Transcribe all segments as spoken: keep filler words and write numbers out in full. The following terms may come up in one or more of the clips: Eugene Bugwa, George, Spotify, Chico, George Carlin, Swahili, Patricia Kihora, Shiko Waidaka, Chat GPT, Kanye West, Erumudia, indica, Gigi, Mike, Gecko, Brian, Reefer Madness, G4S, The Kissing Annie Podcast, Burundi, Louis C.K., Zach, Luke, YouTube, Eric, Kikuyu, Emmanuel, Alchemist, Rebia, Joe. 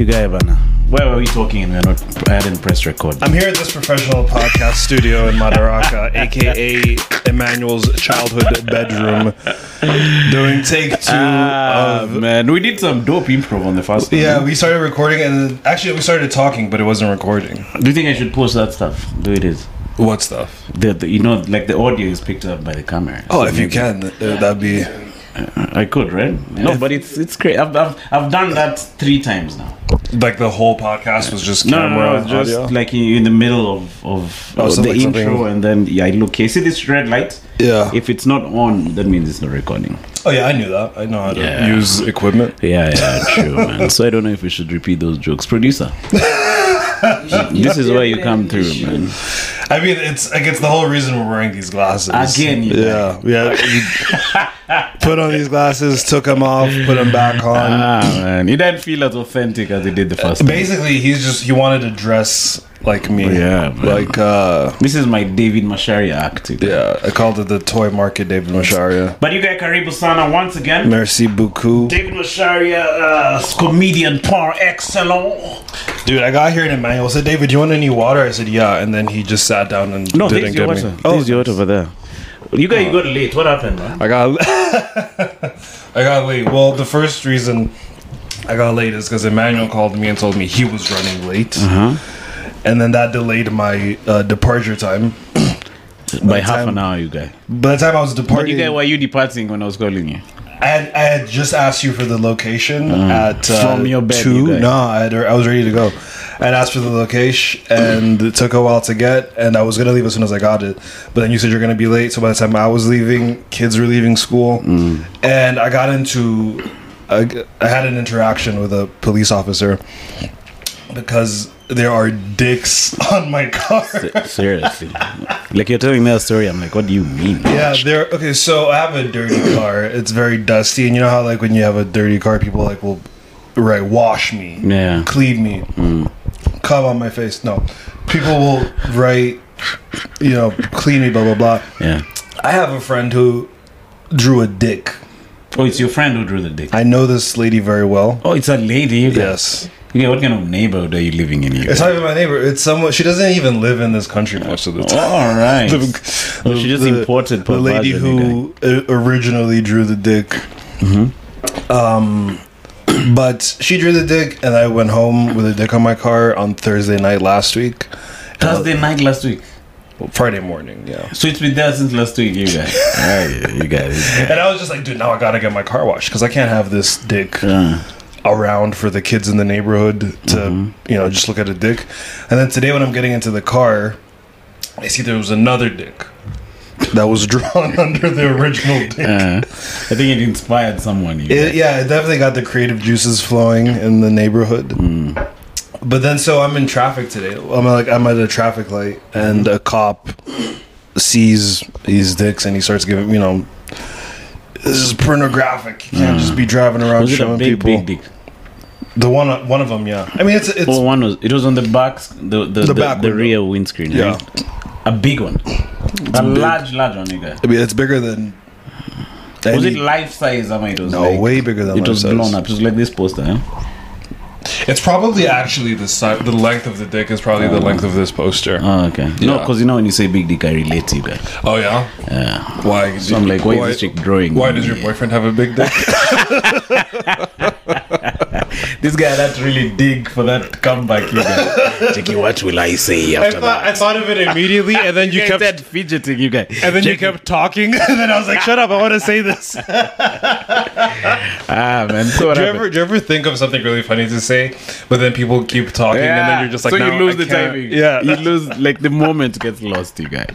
You guys, Havana. Why were we talking and we're not? I didn't press record. I'm here at this professional podcast studio in Madaraka, aka Emmanuel's childhood bedroom, doing take two. Uh, of man, we did some dope improv on the first. Yeah, one. We started recording and actually we started talking, but it wasn't recording. Do you think I should post that stuff? Do it is. What stuff? The, the you know like the audio is picked up by the camera. Oh, so if you can, uh, that'd be. I could, right? No, but it's it's great. I've, I've I've done that three times now. Like the whole podcast was just camera, no, no, no, just audio. Like in, in the middle of of oh, the like intro, something. And then yeah, I look. You see this red light? Yeah. If it's not on, that means it's not recording. Oh yeah, I knew that. I know how to yeah. use equipment. Yeah, yeah, true, man. So I don't know if we should repeat those jokes, producer. This is why you come through, man. I mean, it's like it's the whole reason we're wearing these glasses. Again, yeah, yeah. You put on these glasses, took them off, put them back on. Ah, man, he didn't feel as authentic as he did the first. Basically, time. he's just he wanted to dress like me. Yeah, man. Like uh, this is my David Macharia act. Today. Yeah, I called it the toy market David Macharia. But you got Karibu Sana once again. Merci beaucoup, David Macharia, uh, comedian par excellence. Dude, I got here and Emmanuel said, "David, do you want any water?" I said, "Yeah," and then he just sat down and no, didn't get me. Oh, there's your water over there. You guys, you got late. What happened, man? I got, I got late. Well, the first reason I got late is because Emmanuel called me and told me he was running late, uh-huh. and then that delayed my uh, departure time by half time, an hour. You guys. By the time I was departing, but you guys, were you departing when I was calling you? I had, I had just asked you for the location mm. at uh, From your bed, two. You no, I, had, I was ready to go. I had asked for the location, and it took a while to get. And I was gonna leave as soon as I got it, but then you said you're gonna be late. So by the time I was leaving, kids were leaving school, mm. and I got into, I, I had an interaction with a police officer because there are dicks on my car. Seriously, like you're telling me a story, I'm like, what do you mean? Yeah, there. Okay, so I have a dirty car. It's very dusty, and you know how like when you have a dirty car, people like will, right, wash me, yeah, clean me, mm. come on my face. No, people will write, you know, clean me, blah blah blah. Yeah, I have a friend who drew a dick. Oh, it's your friend who drew the dick. I know this lady very well. Oh, it's a lady. Yes. Yeah, what kind of neighborhood are you living in here? It's not even my neighbor. It's someone. She doesn't even live in this country most of the time. All right. the, the, well, she just the, imported the lady who originally drew the dick. Mm-hmm. Um, but she drew the dick, and I went home with a dick on my car on Thursday night last week. Thursday uh, night last week. Friday morning, yeah. So it's been there since last week, you guys. Right, you guys. And I was just like, dude, now I gotta get my car washed because I can't have this dick. Uh. around for the kids in the neighborhood to mm-hmm. you know just look at a dick. And then today when I'm getting into the car, I see there was another dick that was drawn under the original dick. uh, I think it inspired someone. It, yeah, it definitely got the creative juices flowing in the neighborhood. mm. But then so I'm in traffic today. I'm like I'm at a traffic light and a cop sees these dicks and he starts giving, you know, this is pornographic. You can't mm. just be driving around was showing it a big, people. Big dick? The one, one of them, yeah. I mean, it's it's. Well, one was it was on the back, the the, the, back the, the rear windscreen. Yeah, right? A big one, it's a big. large, large one, you guys. I mean, it's bigger than. Any, was it life size? I mean, it was no, like, way bigger than. It life was size. Blown up. It was like this poster. Huh? It's probably actually the si- the length of the dick is probably oh. the length of this poster. Oh, okay. Yeah. No, because you know when you say big dick, I relate to you guys. Oh, yeah? Yeah. Why? So I'm like, why, why is this chick drawing? Why does your boyfriend have a big dick? This guy had to really dig for that comeback. You guys. Jackie, what will I say after I thought, that? I thought of it immediately, and then you, you kept that fidgeting, you guys. And then Jackie. You kept talking, and then I was like, shut up, I want to say this. Ah, man. So what do, you ever, do you ever think of something really funny to say? But then people keep talking, yeah. and then you're just like, so no, you lose I the can't. timing. Yeah, you lose like the moment gets lost, you guys.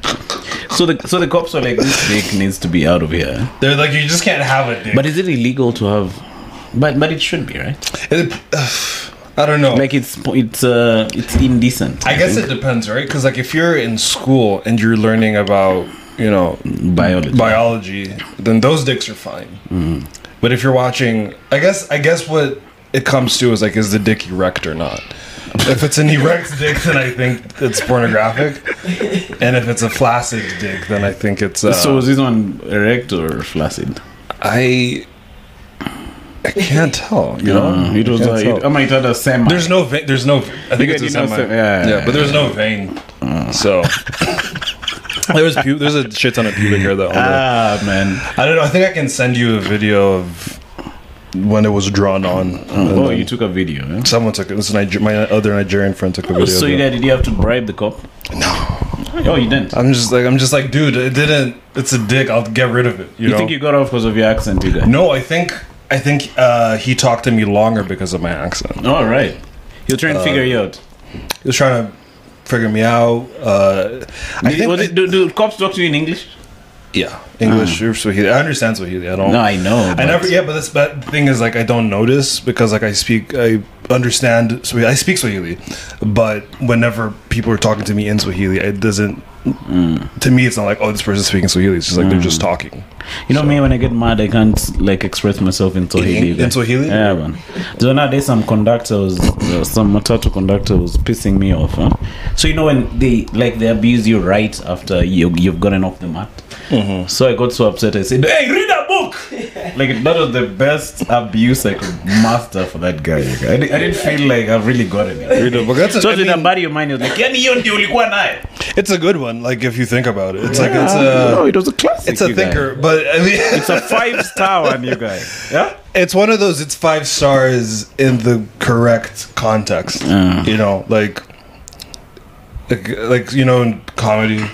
So the so the cops are like, this dick needs to be out of here. They're like, you just can't have a dick. But is it illegal to have? But but it should be, right? It, uh, I don't know. Like it's it's uh, it's indecent. I, I guess think. It depends, right? Because like if you're in school and you're learning about you know biology, biology, then those dicks are fine. Mm. But if you're watching, I guess I guess what. It comes to is like, is the dick erect or not? If it's an erect dick, then I think it's pornographic, and if it's a flaccid dick, then I think it's. Uh, so is this one erect or flaccid? I I can't tell. You no, know, it was like it, I might have a semi. There's no, vein, there's no. I think it's a semi. Sem- yeah, yeah, yeah, but there's no vein. Uh. So there was pu- there's a shit ton of pubic hair that. Ah uh, man, I don't know. I think I can send you a video of when it was drawn on. Oh, oh you took a video. Yeah? Someone took it. This Niger- my other Nigerian friend took a video. Oh, so you did, did you have to bribe the cop? No. Oh, you didn't. I'm just like I'm just like, dude. It didn't. It's a dick. I'll get rid of it. You, you know? Think you got off because of your accent, you guys? No, I think I think uh, he talked to me longer because of my accent. All oh, right. He was trying uh, to figure you out. He was trying to figure me out. Uh, I did, think was it, do, do cops talk to you in English? Yeah, English or um. Swahili. I understand Swahili. I don't. No, I know. I never. Yeah, but that's but the thing is, like, I don't notice because, like, I speak. I understand Swahili. I speak Swahili, but whenever people are talking to me in Swahili, it doesn't. Mm. To me, it's not like, oh, this person's speaking Swahili. It's just like mm. they're just talking. You know so. Me, when I get mad, I can't like express myself in Swahili. In, in Swahili, yeah, man. So nowadays, some conductors, uh, some matatu conductor was pissing me off. Huh? So you know when they like they abuse you right after you you've gotten off the mat. Mm-hmm. So I got so upset. I said, "Hey, read a book!" Like that was the best abuse I could master for that guy. Like, I, did, I didn't feel like I've really gotten it. Read a book. That's so in a body of mine, it was like, it's a good one. Like if you think about it, it's yeah, like it's a no, it was a classic. It's a thinker, guys. But I mean, it's a five star one, you guys. Yeah, it's one of those. It's five stars in the correct context. Uh. You know, like, like, like you know, in comedy,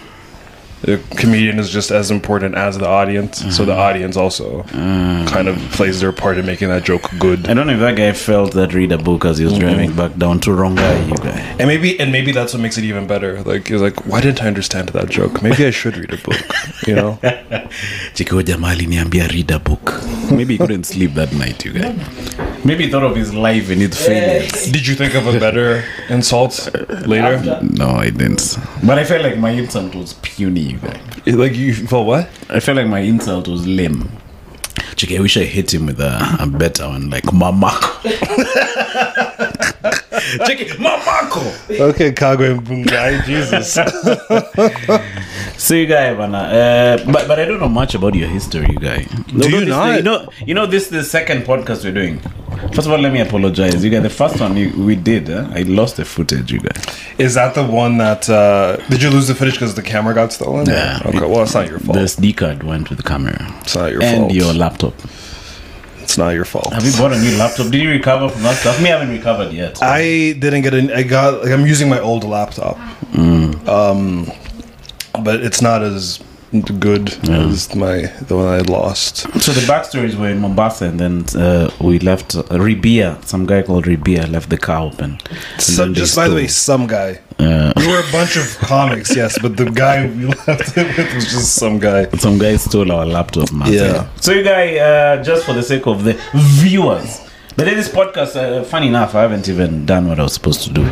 the comedian is just as important as the audience. Uh. So the audience also uh. kind of plays their part in making that joke good. I don't know if that guy felt that read a book as he was mm-hmm. driving back down to wrong guy, you guys. And maybe and maybe that's what makes it even better. Like you're like, why didn't I understand that joke? Maybe I should read a book. You know? Chico Jamali niambia read a book. Maybe he couldn't sleep that night, you guys. Maybe he thought of his life and his failures. Did you think of a better insult later? After? No, I didn't. But I felt like my insult was puny, you guys. Like you felt what? I felt like my insult was lame. Chico, I wish I hit him with a, a better one, like Mama. Chicky, Mamako. Okay, Kagwe Bungai, Jesus. So you guys, uh, but but I don't know much about your history, you guys. Do you not? You know, you know this is the second podcast we're doing. First of all, let me apologize. You guys, the first one you, we did, huh? I lost the footage, you guys. Is that the one that, uh, did you lose the footage because the camera got stolen? Yeah. Okay, it, well, it's not your fault. The S D card went with the camera. It's not your and fault. And your laptop. It's not your fault. Have you bought a new laptop? Did you recover from that stuff? Me, I haven't recovered yet. So. I didn't get an, I got, like, I'm using my old laptop. Mm. Um, but it's not as good yeah. as my the one I lost. So the backstories were in Mombasa, and then uh, we left uh, Rebia. Some guy called Rebia left the car open. So, just by the way, some guy. Uh, we were a bunch of comics, yes, but the guy we left it with was just some guy. Some guy stole our laptop, man. Yeah. So you guys, uh, just for the sake of the viewers. But in this podcast, uh, funny enough, I haven't even done what I was supposed to do.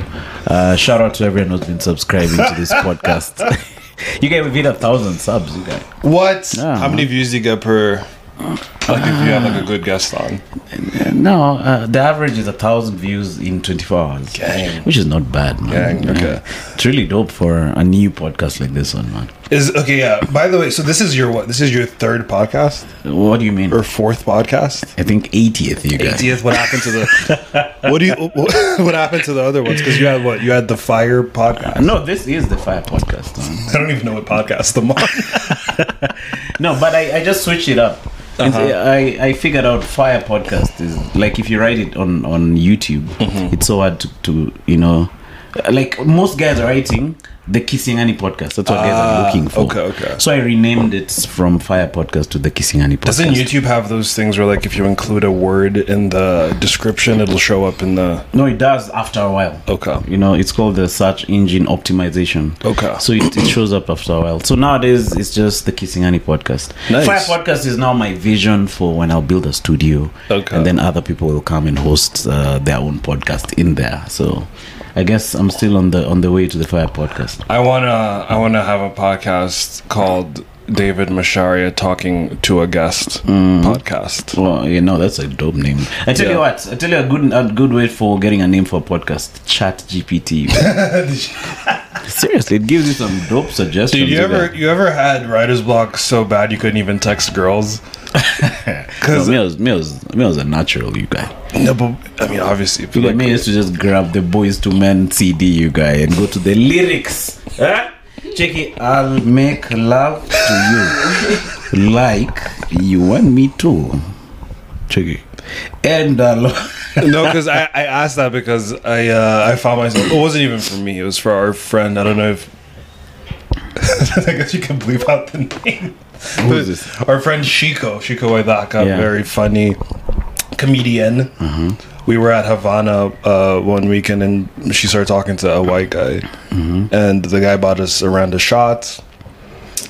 Uh, shout out to everyone who's been subscribing to this podcast. You guys, we've hit a thousand subs, you guys. What? No. How many views do you get per... Like, if you have, like, a good guest on? No, uh, the average is a thousand views in twenty-four hours. Gang. Which is not bad, man. Gang, okay. Uh, it's really dope for a new podcast like this one, man. Is okay, yeah. By the way, so this is your what? This is your third podcast? What do you mean? Or fourth podcast? I think eightieth, you guys. eightieth, what happened to the... what do you... What, what happened to the other ones? Because you had what? You had the Fire Podcast. Uh, no, this is the Fire Podcast. Man. I don't even know what podcast I'm on. No, but I, I just switched it up. Uh-huh. I, I figured out Fire Podcast is like if you write it on, on YouTube, mm-hmm. it's so hard to, to, you know, like most guys are writing The Kissing Annie Podcast. That's what uh, guys are looking for. Okay, okay. So I renamed it from Fire Podcast to The Kissing Annie Podcast. Doesn't YouTube have those things where like if you include a word in the description, it'll show up in the... No, it does after a while. Okay. You know, it's called the search engine optimization. Okay. So it, it shows up after a while. So nowadays, it's just The Kissing Annie Podcast. Nice. Fire Podcast is now my vision for when I'll build a studio. Okay. And then other people will come and host uh, their own podcast in there. So... I guess I'm still on the on the way to the Fire Podcast. I wanna I wanna have a podcast called David Macharia Talking to a Guest mm. Podcast. Well, you know that's a dope name. I tell yeah. you what, I tell you a good a good way for getting a name for a podcast. Chat G P T. Seriously, it gives you some dope suggestions. Dude, you ever you ever had writer's block so bad you couldn't even text girls? Because no, Mel's, Mel's, Mel's a natural, you guy. No, but I mean, obviously, people like me used to just grab the Boys to Men C D, you guy, and go to the lyrics. Huh? Check it. I'll make love to you like you want me to. Check it. And uh, no, because I, I asked that because I uh, I found myself. It wasn't even for me. It was for our friend. I don't know if. I guess you can bleep out the name. This? Our friend Shiko, Shiko Waidaka, yeah. Very funny comedian. Mm-hmm. We were at Havana uh, one weekend, and she started talking to a white guy, mm-hmm. and the guy bought us a round of shots.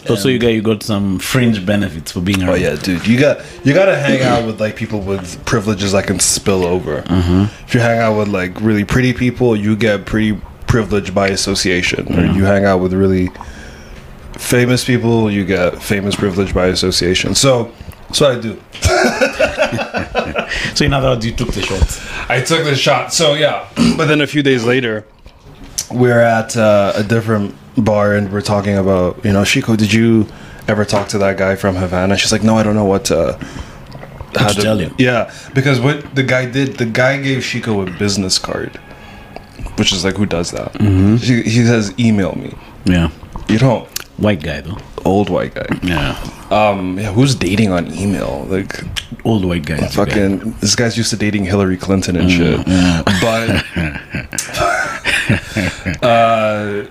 Oh, so you got you got some fringe benefits for being. Around. Oh yeah, dude, you got you got to hang out with like people with privileges that can spill over. Mm-hmm. If you hang out with like really pretty people, you get pretty privileged by association. Mm-hmm. Or you hang out with really. Famous people, you get famous privilege by association. So, that's what I do. So in other words, you took the shots. I took the shot. So yeah, but then a few days later, we're at uh, a different bar and we're talking about, you know, Chico, did you ever talk to that guy from Havana? She's like, no, I don't know what to, how to, to tell you. Yeah, because what the guy did, the guy gave Chico a business card, which is like, who does that? Mm-hmm. She, he says, email me. Yeah, you don't. White guy though. Old white guy. Yeah. Um, yeah, who's dating on email? Like old white guys. Fucking guy. This guy's used to dating Hillary Clinton and mm, shit. Yeah. But uh,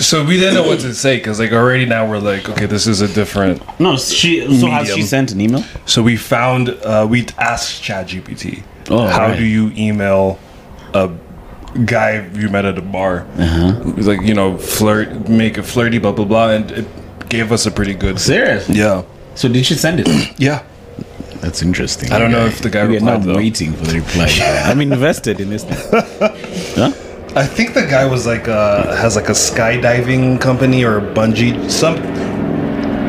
so we didn't know what to say because like already now we're like, okay, this is a different. No, she. Medium. So has she sent an email? So we found uh, we asked Chat G P T. Oh, how right. do you email a guy you met at a bar? Uh-huh. It was like, you know, flirt, make it flirty, blah blah blah, and it gave us a pretty good. Serious? Yeah. So did she send it? Yeah. That's interesting. I don't know if the guy replied. We're not though. Waiting for the reply. I'm invested in this. Huh? I think the guy was like uh has like a skydiving company or a bungee some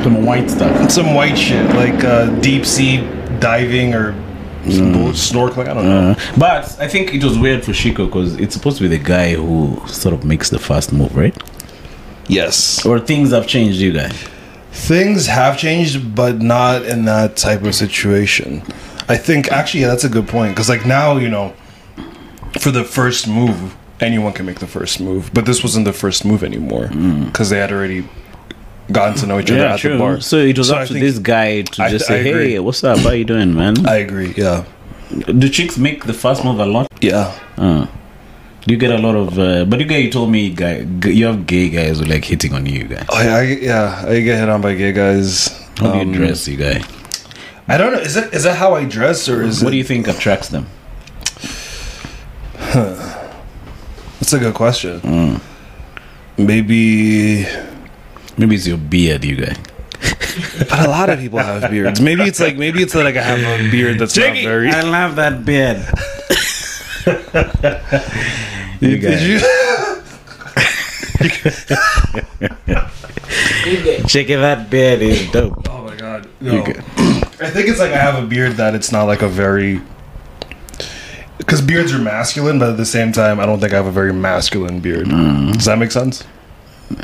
some white stuff, some white shit like uh, deep sea diving or. Mm. Snorkeling, I don't know. Uh, but I think it was weird for Chico because it's supposed to be the guy who sort of makes the first move, right? Yes. Or things have changed, you guys? Things have changed, but not in that type of situation. I think, actually, yeah, that's a good point. Because, like, now, you know, for the first move, anyone can make the first move. But this wasn't the first move anymore because mm. they had already gotten to know each other yeah, at true. The bar. So it was so up to this guy to I, just say, hey, what's up? How you doing, man? I agree, yeah. Do chicks make the first move a lot? Yeah. Uh, do you get a lot of... Uh, but you guys, you told me guy, you have gay guys who like hitting on you guys. Oh, yeah, I, yeah, I get hit on by gay guys. How um, do you dress, you guy? I don't know. Is that, is that how I dress or is What it... do you think attracts them? Huh. That's a good question. Mm. Maybe... Maybe it's your beard, you guys. But a lot of people have beards. Maybe it's like maybe it's like I have a beard that's Jackie, not very. I love that beard. You guys. You... Check it, that beard is dope. Oh my god! No. I think it's like I have a beard that it's not like a very. Because beards are masculine, but at the same time, I don't think I have a very masculine beard. Mm. Does that make sense?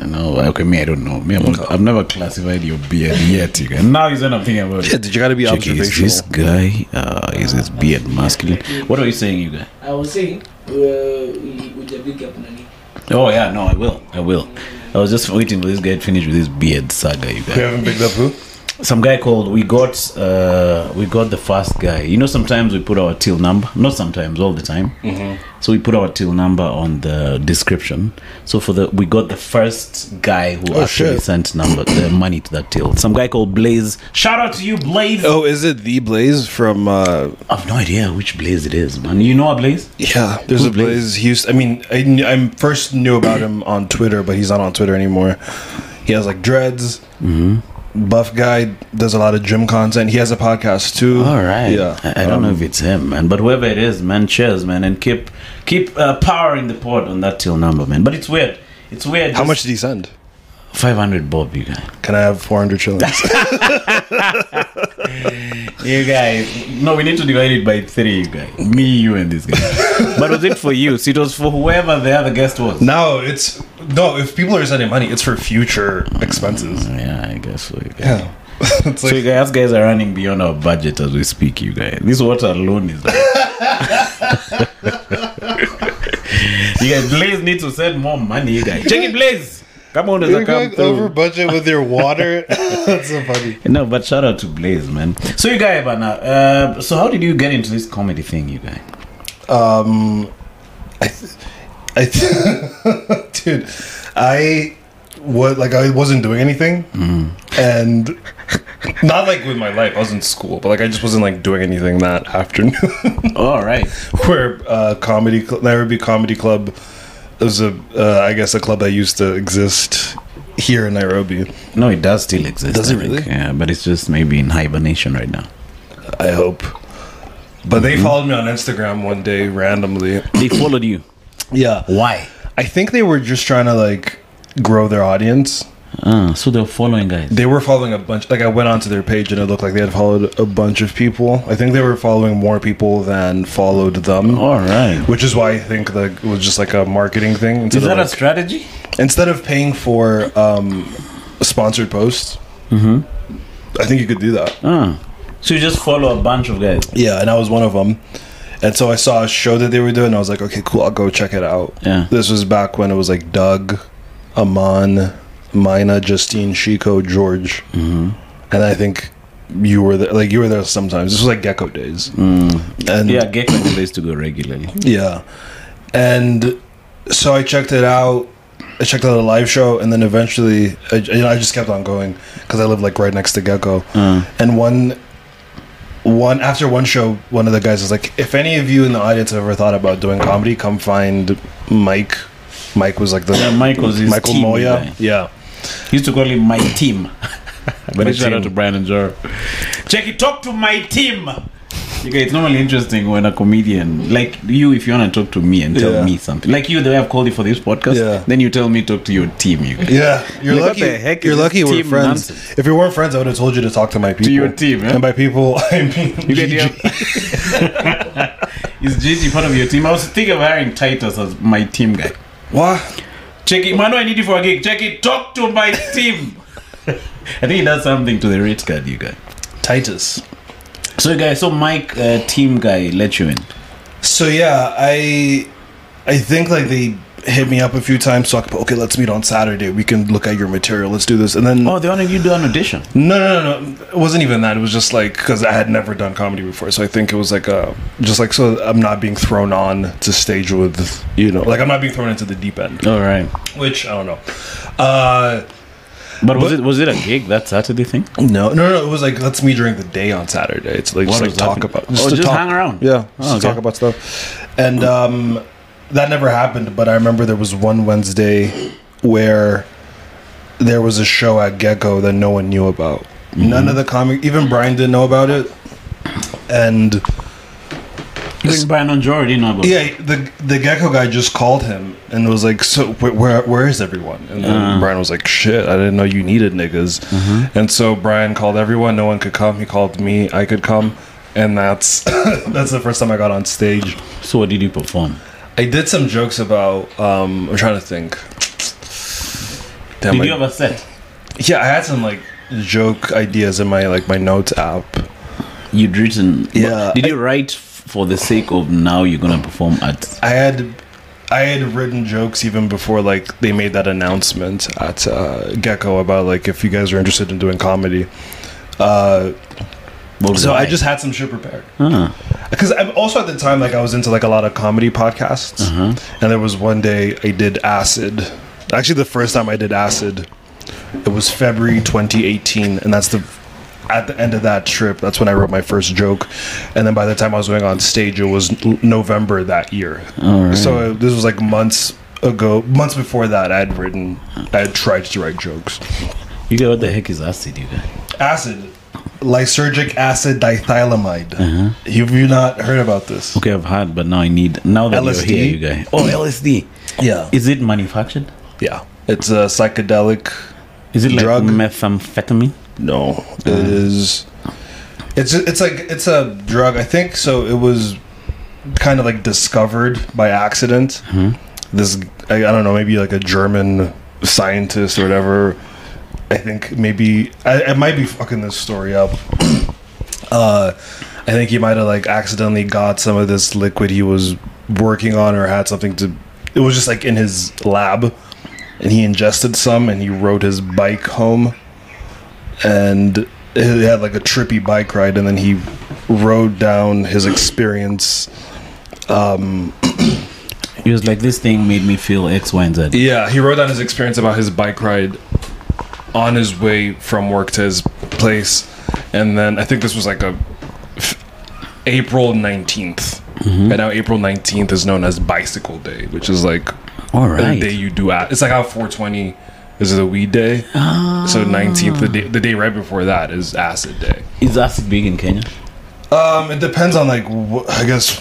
No, okay, me, I don't know. Me, I'm, I've never classified your beard yet, you guys. Now is what I'm thinking about. Yeah, did you gotta be observational? Is this guy, uh, is his beard masculine? What are you saying, you guys? I was saying, uh, oh yeah, no, I will, I will. I was just waiting for this guy to finish with his beard saga, you guys. You haven't picked up who? Some guy called. We got, uh, we got the first guy. You know, sometimes we put our till number. Not sometimes, all the time. Mm-hmm. So we put our till number on the description. So for the, we got the first guy who oh, actually shit. sent number the money to that till. Some guy called Blaze. Shout out to you, Blaze. Oh, is it the Blaze from? Uh... I have no idea which Blaze it is, man. You know a Blaze? Yeah, there's Who's a Blaze Houston. I mean, I, knew, I first knew about him on Twitter, but he's not on Twitter anymore. He has like dreads. Mm-hmm. Buff guy, does a lot of gym content. He has a podcast too. All right. Yeah. I, I don't um, know if it's him, man. But whoever it is, man, cheers, man, and keep keep uh, powering the pod on that till number, man. But it's weird. It's weird. How much did he send? Five hundred bob, you guys. Can I have four hundred shillings? You guys. No, we need to divide it by three, you guys. Me, you, and this guy. But was it for you? So it was for whoever the other guest was. No, it's no. If people are sending money, it's for future expenses. Uh, yeah, I guess so. You guys. Yeah. It's like, so you guys, guys are running beyond our budget as we speak, you guys. This water alone is like you guys, Blaze need to send more money, you guys. Check it, Blaze. Come on, you're going over budget with your water. That's so funny. No, but shout out to Blaze, man. So you guys, uh, so how did you get into this comedy thing, you guys? Um, I, th- I th- dude, I was like, I wasn't doing anything, mm. and not like with my life. I was in school, but like I just wasn't like doing anything that afternoon. All right, where uh, comedy, cl- Nairobi Comedy Club. It was a, uh, I guess, a club that used to exist here in Nairobi. No, it does still exist. Does it really? Yeah, but it's just maybe in hibernation right now. I hope. But mm-hmm. they followed me on Instagram one day randomly. They followed you? Yeah. Why? I think they were just trying to like grow their audience. Ah, so they were following guys. They were following a bunch. Like I went onto their page and it looked like they had followed a bunch of people. I think they were following more people than followed them. All right. Which is why I think that it was just like a marketing thing. Instead is that of like, a strategy? Instead of paying for um, sponsored posts, mm-hmm. I think you could do that. Ah. So you just follow a bunch of guys. Yeah, and I was one of them. And so I saw a show that they were doing. And I was like, okay, cool. I'll go check it out. Yeah. This was back when it was like Doug, Aman, Mina, Justine, Chico, George, mm-hmm. and I think you were there. Like you were there sometimes. This was like Gecko days, mm. and yeah, Gecko days to go regularly. Yeah, and so I checked it out. I checked out a live show, and then eventually, I, you know, I just kept on going because I lived like right next to Gecko. Mm. And one, one after one show, one of the guys was like, "If any of you in the audience have ever thought about doing comedy, come find Mike." Mike was like the yeah, Mike was his Michael team Moya. Guy. Yeah. He used to call him my team. But my shout team. Out to Brian and Joe. Jackie, talk to my team. You guys, it's normally interesting when a comedian like you, if you want to talk to me and tell yeah. me something, like you, the way I've called you for this podcast, yeah. then you tell me talk to your team. You guys. Yeah, you're like, lucky. What the heck you're lucky we're friends. Nonsense. If you weren't friends, I would have told you to talk to my people. To your team, yeah? And by people, I mean you Gigi. Is Gigi part of your team? I was thinking of hiring Titus as my team guy. What? Check it, Manu, I need you for a gig. Check it, talk to my team. I think he does something to the rate card, you guys. Titus. So, you guys, so Mike, uh, team guy, let you in. So, yeah, I I think, like, they hit me up a few times. So, I could, okay, let's meet on Saturday. We can look at your material. Let's do this. And then... Oh, they wanted you to do an audition. No, no, no, no. It wasn't even that. It was just, like, because I had never done comedy before. So, I think it was, like, a, just, like, so I'm not being thrown on to stage with, you know. Like, I'm not being thrown into the deep end. All right. Which, I don't know. Uh... But was but, it was it a gig that Saturday thing? No, no, no. It was like let's meet during the day on Saturday. It's like what just like talk about, just, oh, to just talk, hang around. Yeah, just oh, okay. to talk about stuff. And um, that never happened. But I remember there was one Wednesday where there was a show at Gecko that no one knew about. Mm-hmm. None of the comic, even Brian didn't know about it, and even Brian and George didn't know about yeah, it. Yeah, the the Gecko guy just called him. And it was like, so wh- where where is everyone? And then uh. Brian was like, shit, I didn't know you needed niggas. Mm-hmm. And so Brian called everyone. No one could come. He called me. I could come. And that's that's the first time I got on stage. So what did you perform? I did some jokes about, um, I'm trying to think. Damn, did like, you have a set? Yeah, I had some like joke ideas in my like my notes app. You'd written? Yeah. Did I, you write for the sake of now you're going to perform at? I had... I had written jokes even before like they made that announcement at uh, Gecko about like if you guys are interested in doing comedy. Uh, so I just had some shit prepared. Because uh-huh. also at the time like I was into like a lot of comedy podcasts, uh-huh. and there was one day I did Acid. Actually, the first time I did Acid, it was February twenty eighteen, and that's the at the end of that trip. That's when I wrote my first joke, and then by the time I was going on stage, it was November that year. All right. So this was like months ago, months before that. I had written, I had tried to write jokes. You know what the heck is acid, you guys? Acid, lysergic acid dithylamide. Uh-huh. Have you not heard about this? Okay, I've heard, but now I need now that L S D? You're here, you guys. Oh, L S D. Yeah. Is it manufactured? Yeah, it's a psychedelic. Is it drug? Like methamphetamine? No, it uh, is. It's it's like it's a drug, I think. So it was kind of like discovered by accident. Mm-hmm. This I, I don't know, maybe like a German scientist or whatever I think maybe I, I might be fucking this story up. uh, I think he might have like accidentally got some of this liquid he was working on, or had something to. It was just like in his lab, and he ingested some, and he rode his bike home, and he had like a trippy bike ride, and then he rode down his experience. Um, he was like, "This thing made me feel X, Y, and Z." Yeah, he wrote down his experience about his bike ride on his way from work to his place, and then I think this was like a April nineteenth. Mm-hmm. And now April nineteenth is known as Bicycle Day, which is like all right. the day you do at. It's like how four twenty is the weed day. Ah. So nineteenth, the day, the day right before that is Acid Day. Is acid big in Kenya? Um, it depends on like wh- I guess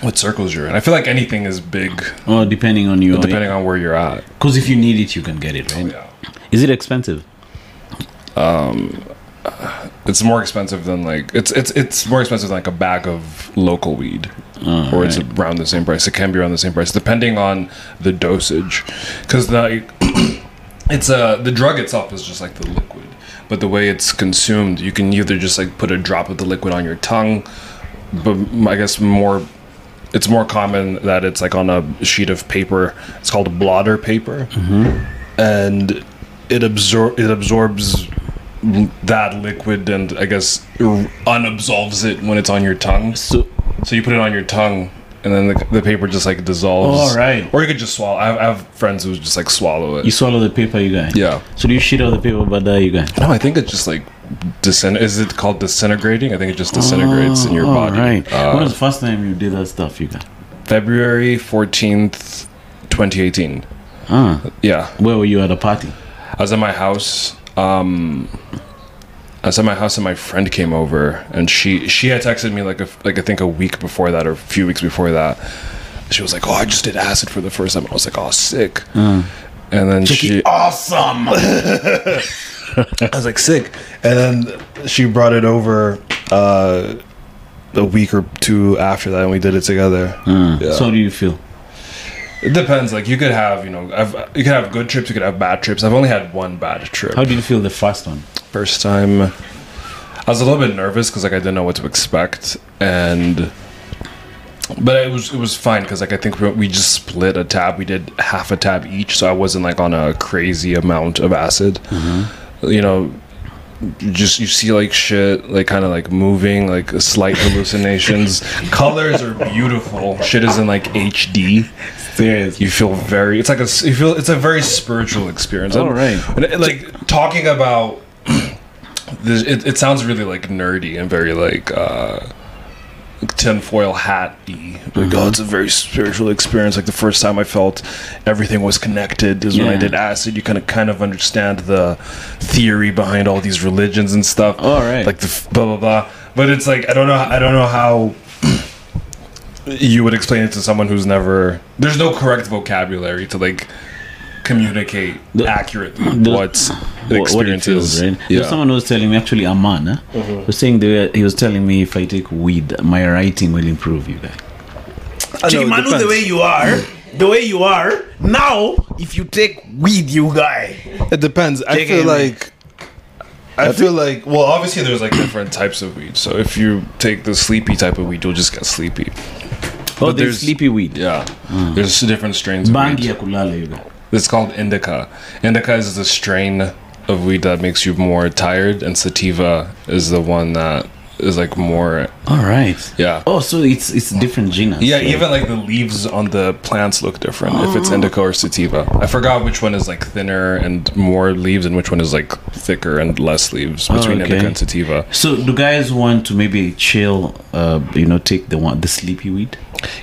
what circles you're in. I feel like anything is big. Oh, depending on you. Depending on where you're at. Because if you need it, you can get it, right? Oh, yeah. Is it expensive? Um, it's more expensive than like it's it's it's more expensive than like a bag of local weed, oh, or right. it's around the same price. It can be around the same price depending on the dosage, because like it's a uh, the drug itself is just like the liquid, but the way it's consumed, you can either just like put a drop of the liquid on your tongue, but I guess more. It's more common that it's like on a sheet of paper. It's called blotter paper, mm-hmm. and it absor- it absorbs that liquid, and I guess unabsolves it when it's on your tongue. So, so you put it on your tongue, and then the, the paper just like dissolves. All right. Or you could just swallow. I have, I have friends who just like swallow it. You swallow the paper, you guys. Yeah. So do you shit out the paper, but that you guys? No, I think it's just like disin. Is it called disintegrating? I think it just disintegrates oh, in your all body. All right. Uh, when was the first time you did that stuff, you guys? February fourteenth, twenty eighteen. Ah. Yeah. Where were you at a party? I was at my house. Um, I was at my house and my friend came over, and she, she had texted me like a, like I think a week before that or a few weeks before that. She was like, "Oh, I just did acid for the first time." I was like, "Oh, sick!" Mm. And then Jackie, she awesome. I was like, "Sick!" And then she brought it over uh, a week or two after that, and we did it together. Mm. Yeah. So, how do you feel? It depends. Like you could have, you know, I've, you could have good trips. You could have bad trips. I've only had one bad trip. How did you feel the first one? First time, I was a little bit nervous because like I didn't know what to expect, and but it was it was fine because like I think we, we just split a tab. We did half a tab each, so I wasn't like on a crazy amount of acid. Mm-hmm. You know, just you see like shit, like kind of like moving, like slight hallucinations. Colors are beautiful. Shit is in like H D. Seriously. You feel very. It's like a. You feel. It's a very spiritual experience. All right. And it, like talking about. This, it, it sounds really like nerdy and very like uh, tinfoil hat-y. Like, oh, it's a very spiritual experience. Like the first time I felt everything was connected is yeah. when I did acid. You kind of kind of understand the theory behind all these religions and stuff. All right. Like the blah blah blah. But it's like I don't know. I don't know how. You would explain it to someone who's never. There's no correct vocabulary to like communicate the, accurately the, what's the experience what is. Right? Yeah. Someone was telling me actually Amana eh? mm-hmm. was saying that he was telling me if I take weed, my writing will improve. You guys, Chikimanu, the way you are, the way you are now. If you take weed, you guy, it depends. I take feel like. I feel like, well, obviously there's like different types of weed. So if you take the sleepy type of weed, you'll just get sleepy. Oh, but there's sleepy weed. Yeah. Mm. There's different strains of weed. It's called indica. Indica is a strain of weed that makes you more tired, and sativa is the one that is like more. All right. Yeah. Oh, so it's it's different genus. Yeah, right? Even like the leaves on the plants look different oh. if it's indica or sativa. I forgot which one is like thinner and more leaves, and which one is like thicker and less leaves between oh, okay. indica and sativa. So do guys want to maybe chill? Uh, you know, take the one the sleepy weed.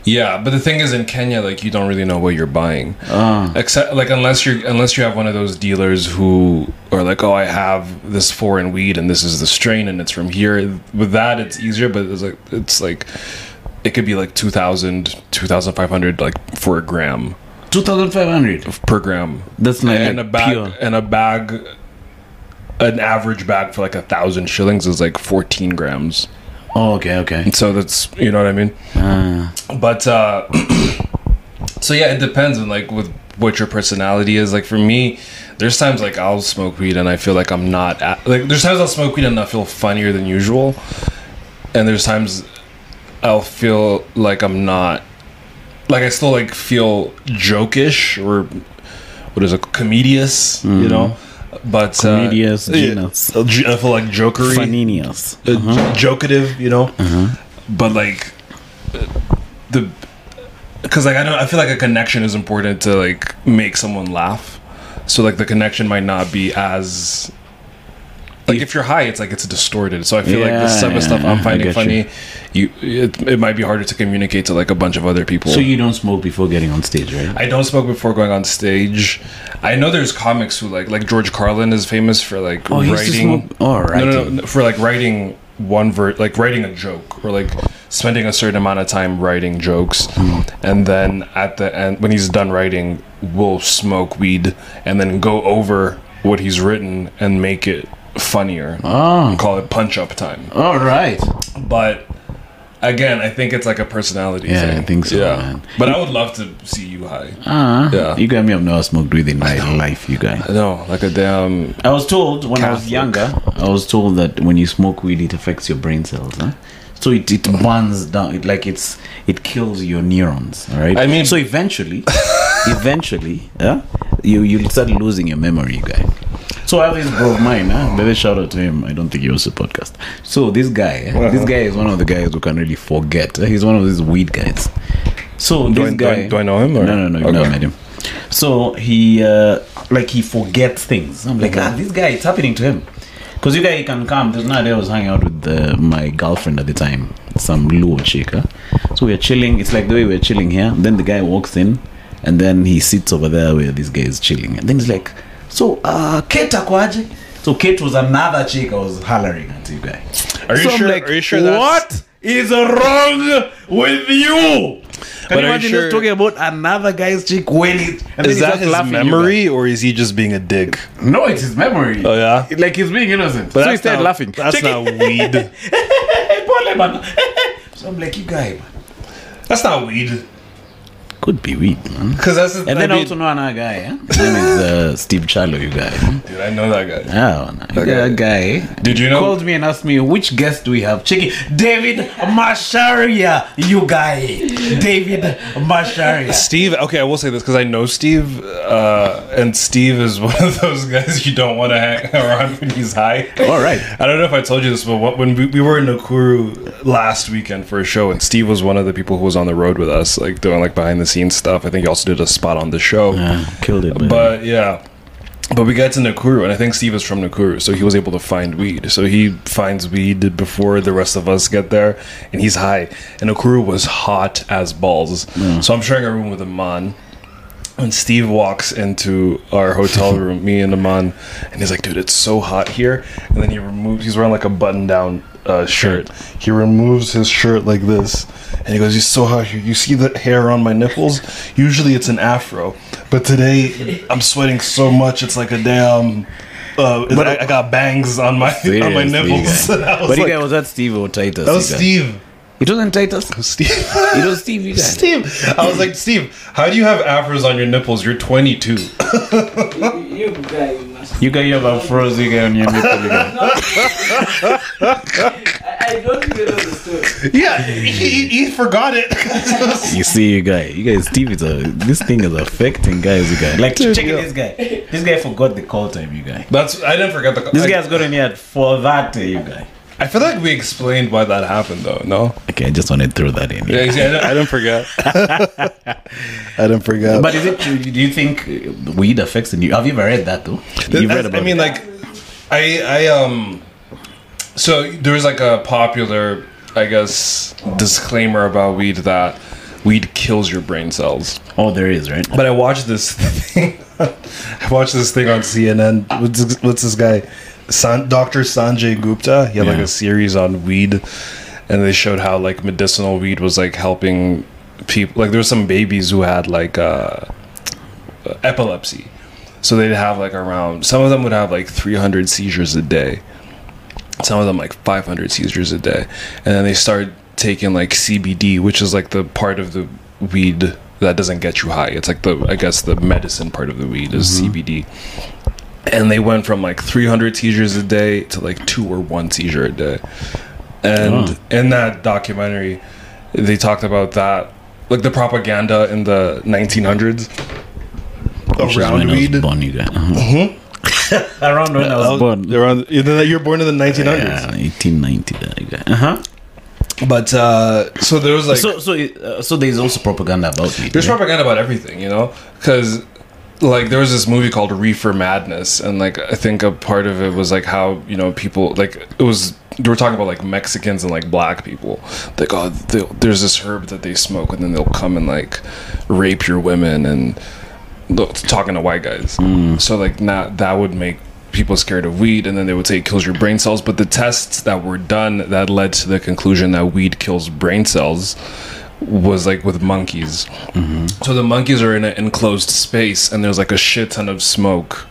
Yeah, but the thing is, in Kenya, like you don't really know what you're buying, uh. except like unless you unless you have one of those dealers who are like, "Oh, I have this foreign weed, and this is the strain, and it's from here." With that, it's easier, but it's like it's like it could be like two thousand, twenty-five hundred like for a gram. two thousand five hundred per gram. That's like and like a bag pure. and a bag. An average bag for like a thousand shillings is like fourteen grams. Oh, okay, okay. So that's, you know what I mean? Uh. But, uh, so yeah, it depends on, like, with what your personality is. Like, for me, There's times like I'll smoke weed and I feel like I'm not at, like there's times I'll smoke weed and I feel funnier than usual, and there's times I'll feel like I'm not, like I still like feel jokish or what is it, comedious, mm-hmm. you know. But comedious, uh, yeah, I feel like jokery, Funinios. Uh-huh. uh, jokative, you know. Uh-huh. But like the, because like I don't, I feel like a connection is important to like make someone laugh. So like the connection might not be as like if you're high, it's like it's distorted. So I feel yeah, like this type yeah, of stuff I'm finding funny, you, you it, it might be harder to communicate to like a bunch of other people. So you don't smoke before getting on stage, right? I don't smoke before going on stage. I know there's comics who like like George Carlin is famous for like oh, writing. Oh, right. No, no, no, for like writing one verse, like writing a joke or like spending a certain amount of time writing jokes, mm-hmm. and then at the end when he's done writing, will smoke weed and then go over what he's written and make it funnier. Oh. Call it punch up time. All right. But again, I think it's like a personality yeah, thing. I think so. Yeah. Man. But I would love to see you high. Uh, yeah. You got me up now. I smoked weed in my life, you guys. I know, like a damn. I was told when Catholic. I was younger, I was told that when you smoke weed, it affects your brain cells. Huh? So it, it burns down. It, like it's it kills your neurons. All right. I mean, so eventually, eventually, yeah, you you'll start losing your memory, you guys. So I always broke mine, huh? Baby, shout out to him. I don't think he was a podcast. So this guy, wow. this guy is one of the guys who can really forget. He's one of these weed guys. So do this I, guy, do I, do I know him? Or? No, no, no, you okay. never met him. So he, uh, like, he forgets things. I'm like, mm-hmm. ah, this guy, it's happening to him. Because you guys can come. There's another day I was hanging out with uh, my girlfriend at the time, some Luo chick. Huh? So we were chilling. It's like the way we were chilling here. Then the guy walks in, and then he sits over there where this guy is chilling, and then he's like. So, uh, Kate akwaje? So, Kate was another chick I was hollering at you guys. Are you so sure? Like, are you sure that's... What is wrong with you? Can but you imagine sure... just talking about another guy's chick when he... And is that his memory or is he just being a dick? No, it's his memory. Oh, yeah? Like, he's being innocent. But so he started laughing. That's not weed. So, I'm like, you guy, man. That's not weed. Could be weed, man. Because that's and then I also know another guy. Eh? His name is uh, Steve Chalo, you guys. Dude, I know that guy. Oh, no. that yeah, guy. guy. Did you know? Called me and asked me which guest do we have? Chicky, David Macharia, you guy. David Macharia. Steve. Okay, I will say this because I know Steve, uh, and Steve is one of those guys you don't want to hang around when he's high. All right. I don't know if I told you this, but what, when we, we were in Nakuru last weekend for a show, and Steve was one of the people who was on the road with us, like doing like behind the scenes stuff. I think he also did a spot on the show. Yeah, killed it. Man. But yeah, but we got to Nakuru, and I think Steve is from Nakuru, so he was able to find weed. So he finds weed before the rest of us get there, and he's high. And Nakuru was hot as balls. Yeah. So I'm sharing a room with Iman, and Steve walks into our hotel room, me and Iman, and he's like, "Dude, it's so hot here." And then he removes. He's wearing like a button-down uh, shirt. He removes his shirt like this. And he goes, "It's so hot here. You see the hair on my nipples? Usually it's an afro, but today I'm sweating so much. It's like a damn. Uh, but I, I got bangs on my serious, on my nipples." But like, you guys, was that Steve or Titus? That was Steve. It wasn't Titus. It was Steve. It was Steve. You guys. Steve. I was like, "Steve, how do you have afros on your nipples? You're twenty-two." You guys. You guys have afros. You guys on your nipples. I don't think you know the story. Yeah, he, he forgot it. You see, you guys, you guys, Steve is a. This thing is affecting guys, you guys. Like, check yeah. this guy. This guy forgot the call time, you guys. That's I didn't forget the call. This I, guy's got in here for that day, you guys. I feel like we explained why that happened, though. No. Okay, I just wanted to throw that in. Yeah, yeah I, don't, I don't forget. I don't forget. But is it? Do you think weed affects the new? Have you ever read that though? You've read about I mean, it. like, I I um. So there was like a popular, I guess, disclaimer about weed that weed kills your brain cells. Oh, there is, right? But I watched this thing. I watched this thing on C N N. What's, what's this guy? San, Doctor Sanjay Gupta. He had yeah. like a series on weed, and they showed how like medicinal weed was like helping people. Like there were some babies who had like uh, epilepsy, so they'd have like around. Some of them would have like three hundred seizures a day. Some of them like five hundred seizures a day, and then they start taking like C B D, which is like the part of the weed that doesn't get you high. It's like the I guess the medicine part of the weed is mm-hmm. C B D, And they went from like three hundred seizures a day to like two or one seizure a day. And oh. in that documentary, they talked about that, like the propaganda in the nineteen hundreds around weed. Born, you guys. Uh-huh. Mm-hmm. Around when I was, I was born. Around, you're born in the nineteen hundreds. Yeah, eighteen ninety. Uh huh. But uh, so there was like so so uh, so there's also propaganda about weed. There's right? propaganda about everything, you know, because. Like there was this movie called Reefer Madness, and like I think a part of it was like how, you know, people like it was they were talking about like Mexicans and like black people. Like, oh, they, there's this herb that they smoke, and then they'll come and like rape your women and look, talking to white guys. Mm. So like not that would make people scared of weed, and then they would say it kills your brain cells. But the tests that were done that led to the conclusion that weed kills brain cells. Was like with monkeys. Mm-hmm. So the monkeys are in an enclosed space, and there's like a shit ton of smoke,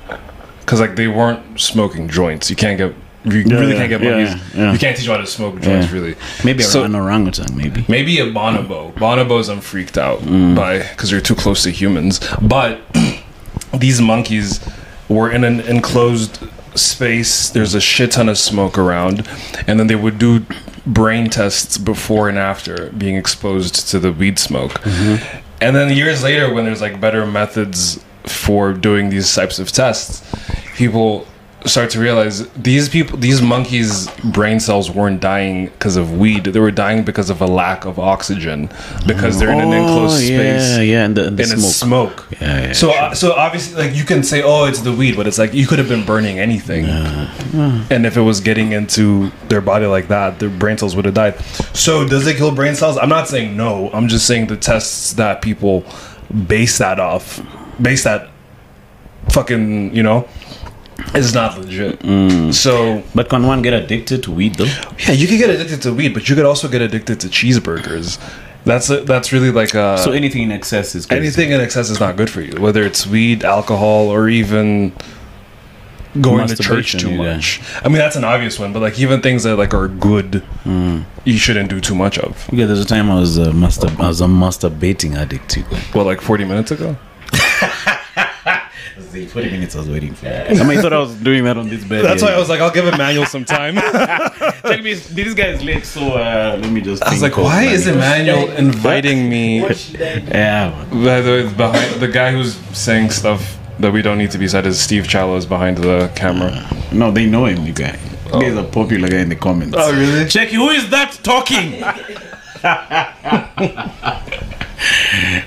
because like they weren't smoking joints. You can't get you yeah, really yeah, can't get monkeys. Yeah, yeah. You can't teach them how to smoke joints, yeah. really. Maybe so, an orangutan, maybe maybe a bonobo. Bonobos I'm freaked out mm. by because they're too close to humans. But these monkeys were in an enclosed space. There's a shit ton of smoke around, and then they would do. Brain tests before and after being exposed to the weed smoke. Mm-hmm. And then years later, when there's like better methods for doing these types of tests, people start to realize these people, these monkeys' brain cells weren't dying because of weed. They were dying because of a lack of oxygen, because they're in an enclosed oh, yeah, space. Yeah, and, the, and, the and smoke. It's smoke. Yeah, yeah, so, sure. uh, so obviously, like you can say, "Oh, it's the weed," but it's like you could have been burning anything, yeah. and if it was getting into their body like that, their brain cells would have died. So, does it kill brain cells? I'm not saying no. I'm just saying the tests that people base that off, base that fucking, you know. It's not legit. Mm. So, but can one get addicted to weed though? Yeah, you can get addicted to weed, but you could also get addicted to cheeseburgers. That's a, that's really like a, so anything in excess is good anything in excess is not good for you. Whether it's weed, alcohol, or even going to church too much. Yeah. I mean, that's an obvious one, but like even things that like are good, mm. you shouldn't do too much of. Yeah, there's a time I was a master, I was a masturbating addict too. Well, like forty minutes ago. forty minutes I was waiting for that. I mean, I thought I was doing that on this bed. That's yeah, why yeah. I was like, I'll give Emmanuel some time. Check me, this guy is late, so uh, let me just. I was like, why is Emmanuel inviting me? Yeah. By the way, behind the guy who's saying stuff that we don't need to be said is Steve Chalo is behind the camera. Uh, no, they know him, you guy. Oh. He's a popular guy in the comments. Oh, really? Check, who is that talking?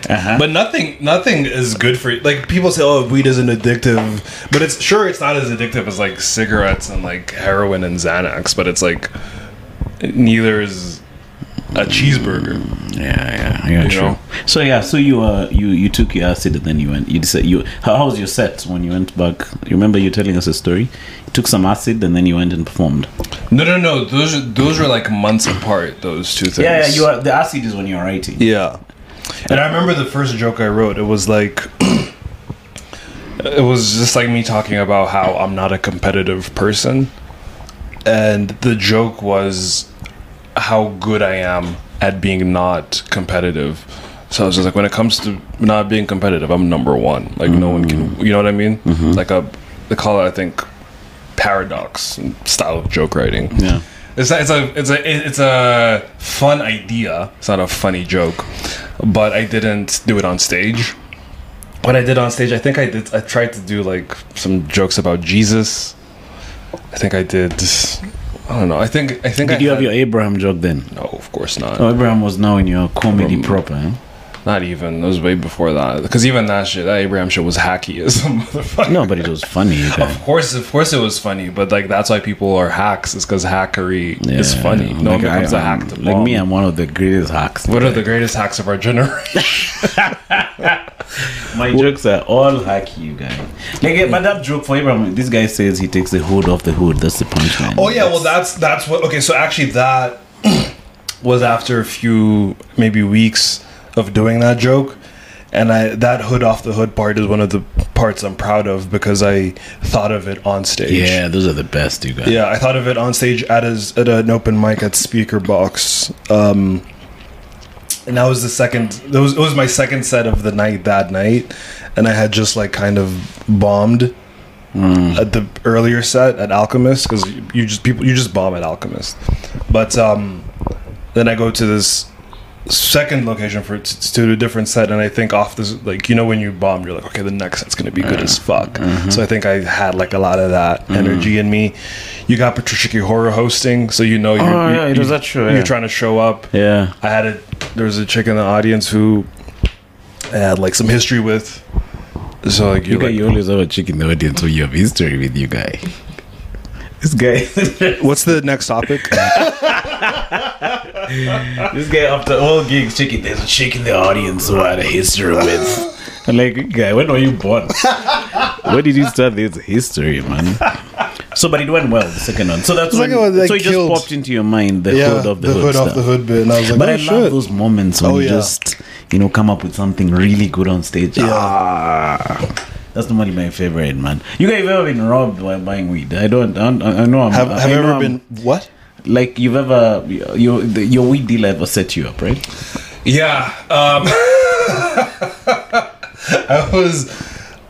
Uh-huh. But nothing nothing is good for you. Like people say, oh, weed isn't addictive, but it's sure it's not as addictive as like cigarettes and like heroin and Xanax, but it's like neither is a cheeseburger. Yeah, yeah, yeah, true. Know? So yeah, so you uh you, you took your acid and then you went you said you how, how was your set when you went back? You remember you telling us a story? You took some acid and then you went and performed. No, no, no. Those those were like months apart, those two things. Yeah, yeah, you are, the acid is when you're writing. Yeah. And I remember the first joke I wrote, it was like, it was just like me talking about how I'm not a competitive person. And the joke was how good I am at being not competitive. So I was just like, when it comes to not being competitive, I'm number one. Like mm-hmm. no one can, you know what I mean? Mm-hmm. Like a, they call it, I think, paradox style of joke writing. Yeah. It's a, it's a it's a it's a fun idea. It's not a funny joke, but I didn't do it on stage. What I did on stage, I think I did. I tried to do like some jokes about Jesus. I think I did. I don't know. I think I think. Did I you had, have your Abraham joke then? No, of course not. Oh, Abraham was now in your comedy um, proper. Eh? Not even. It was way before that. Because even that shit, that Abraham shit was hacky as a motherfucker. No, but it was funny. Of course, of course it was funny. But like that's why people are hacks. It's because hackery yeah, is funny. No like one becomes I, a hack. To like bomb. Me, I'm one of the greatest hacks. One of the greatest hacks of our generation. My jokes are all hacky, you guys. Like, but that joke for Abraham, this guy says he takes the hood off the hood. That's the punchline. Oh yeah, that's, well that's that's what. Okay, so actually that was after a few maybe weeks. Of doing that joke, and I that hood off the hood part is one of the parts I'm proud of because I thought of it on stage. Yeah, those are the best, you guys. Yeah, I thought of it on stage at a, at an open mic at Speaker Box, um, and that was the second. That was it was my second set of the night that night, and I had just like kind of bombed. mm. at the earlier set at Alchemist, because you just people you just bomb at Alchemist. But um, then I go to this second location for to a different set, and I think off this, like, you know, when you bomb, you're like, okay, the next set's gonna be good as fuck. Mm-hmm. So I think I had like a lot of that mm-hmm. energy in me. You got Patricia Kihora hosting, so you know you're, oh, yeah, you, does that show, yeah. you're trying to show up. Yeah, I had a there was a chick in the audience who I had like some history with. So like, you, guy, like, you always have a chick in the audience who you have history with, you guy. This guy. What's the next topic? This guy, after all gigs, chicken, there's a chick in the audience who I had a history with. I'm like, guy, when were you born? When did you start this history, man? So, but it went well, the second one. So that's when, like, like, so it killed. Just popped into your mind, the yeah, hood of the, the hood, hood off the hood bit. And I was like, but oh, I shit. love those moments when oh, you yeah. just, you know, come up with something really good on stage. Yeah. Ah. That's normally my favorite, man. You guys have ever been robbed while buying weed? I don't. I, don't, I know. I'm, have I have I know ever I'm, been what? Like you've ever your your weed dealer ever set you up, right? Yeah. Um, I was.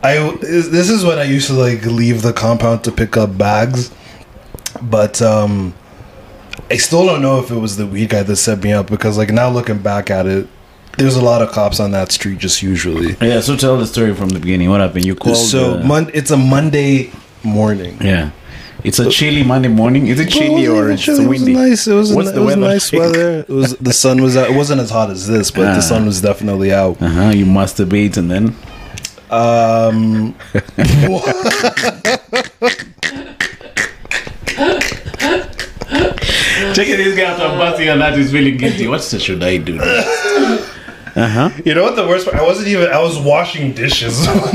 I this is when I used to like leave the compound to pick up bags, but um, I still don't know if it was the weed guy that set me up, because like now looking back at it, there's a lot of cops on that street just usually. Yeah, so tell the story from the beginning. What happened? You called... So, uh, mon- it's a Monday morning. Yeah. It's a so, chilly Monday morning. Is it chilly it or it's chilly. windy? It was nice, it was, What's n- the it was weather nice like? weather. It was, the sun was out. It wasn't as hot as this, but uh, the sun was definitely out. Uh-huh. You masturbate and then? Um... Check it, this guy after busting on that is feeling guilty. What should I do next? Uh-huh. You know what the worst part? I wasn't even I was washing dishes when I was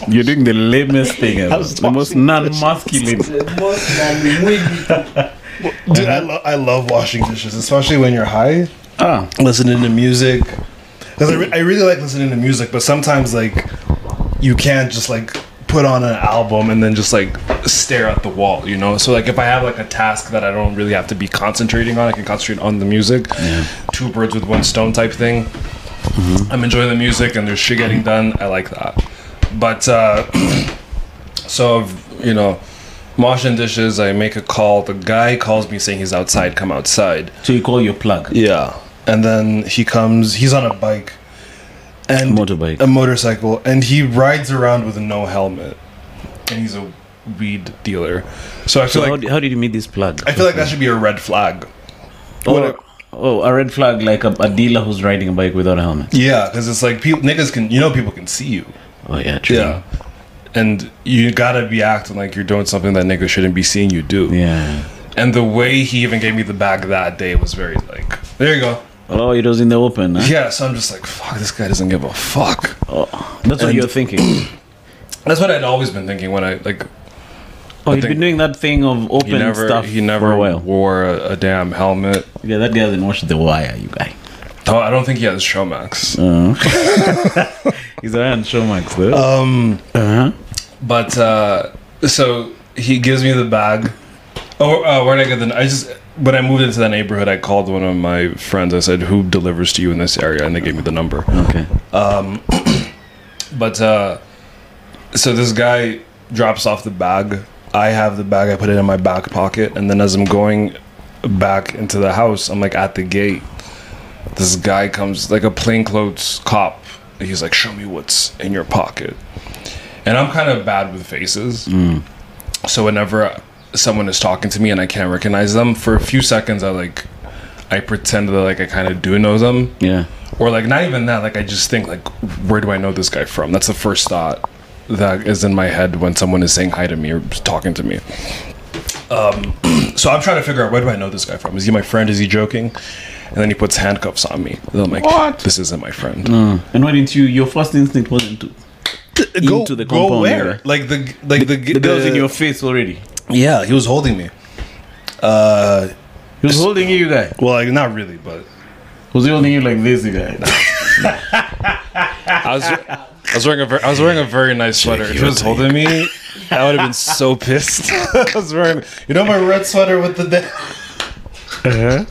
washing. You're doing the lamest thing ever. The most non-masculine. The most non-masculine. Dude, I, lo- I love washing dishes, especially when you're high. Ah. Listening to music. Because I, re- I really like listening to music, but sometimes like you can't just like put on an album and then just like stare at the wall, you know? So like if I have like a task that I don't really have to be concentrating on, I can concentrate on the music. Yeah. Two birds with one stone type thing. Mm-hmm. I'm enjoying the music and there's shit getting done. I like that. But uh so, you know, washing dishes, I make a call. The guy calls me saying he's outside, come outside. So you call your plug? Yeah. And then he comes, he's on a bike. And motorbike. A motorcycle, and he rides around with no helmet, and he's a weed dealer. So I feel so like how did, how did you meet this plug? I feel like that should be a red flag. Or, oh, a red flag like a, a dealer who's riding a bike without a helmet. Yeah, because it's like people, niggas can, you know, people can see you. Oh yeah, true. Yeah, and you gotta be acting like you're doing something that niggas shouldn't be seeing you do. Yeah. And the way he even gave me the bag that day was very like, there you go. Oh, it was in the open, huh? Yeah, so I'm just like, fuck, this guy doesn't give a fuck. Oh, that's and what you're thinking. That's what I'd always been thinking when I, like... Oh, you've been doing that thing of open he never, stuff He never for a while. wore a, a damn helmet. Yeah, that guy hasn't watched The Wire, you guy. Oh, I don't think he has Showmax. Uh-huh. He's around Showmax, though. Um, uh-huh. But, uh, so, he gives me the bag. Oh, uh, where did I get the... I just... When I moved into that neighborhood, I called one of my friends. I said, "Who delivers to you in this area?" And they gave me the number. Okay. Um, but uh, so this guy drops off the bag. I have the bag. I put it in my back pocket, and then as I'm going back into the house, I'm like at the gate. This guy comes, like a plainclothes cop. He's like, "Show me what's in your pocket." And I'm kind of bad with faces, mm. so whenever. I, someone is talking to me and I can't recognize them for a few seconds, I like I pretend that like I kind of do know them, yeah, or like not even that, like I just think like, where do I know this guy from? That's the first thought that is in my head when someone is saying hi to me or talking to me. Um so I'm trying to figure out, where do I know this guy from? Is he my friend? Is he joking? And then he puts handcuffs on me, and I'm like, what? This isn't my friend. Mm. And why didn't you, your first instinct wasn't to go into the compound, go where area? Like the like the, the, the girl's the, in your face already. Yeah, he was holding me. Uh, he was holding you, you guy? Well, like, not really, but... Was he holding you like this, you guy? I, was, I, was wearing a ver- I was wearing a very nice sweater. If he was holding me, I would have been so pissed. I was wearing... You know my red sweater with the... Da- uh-huh.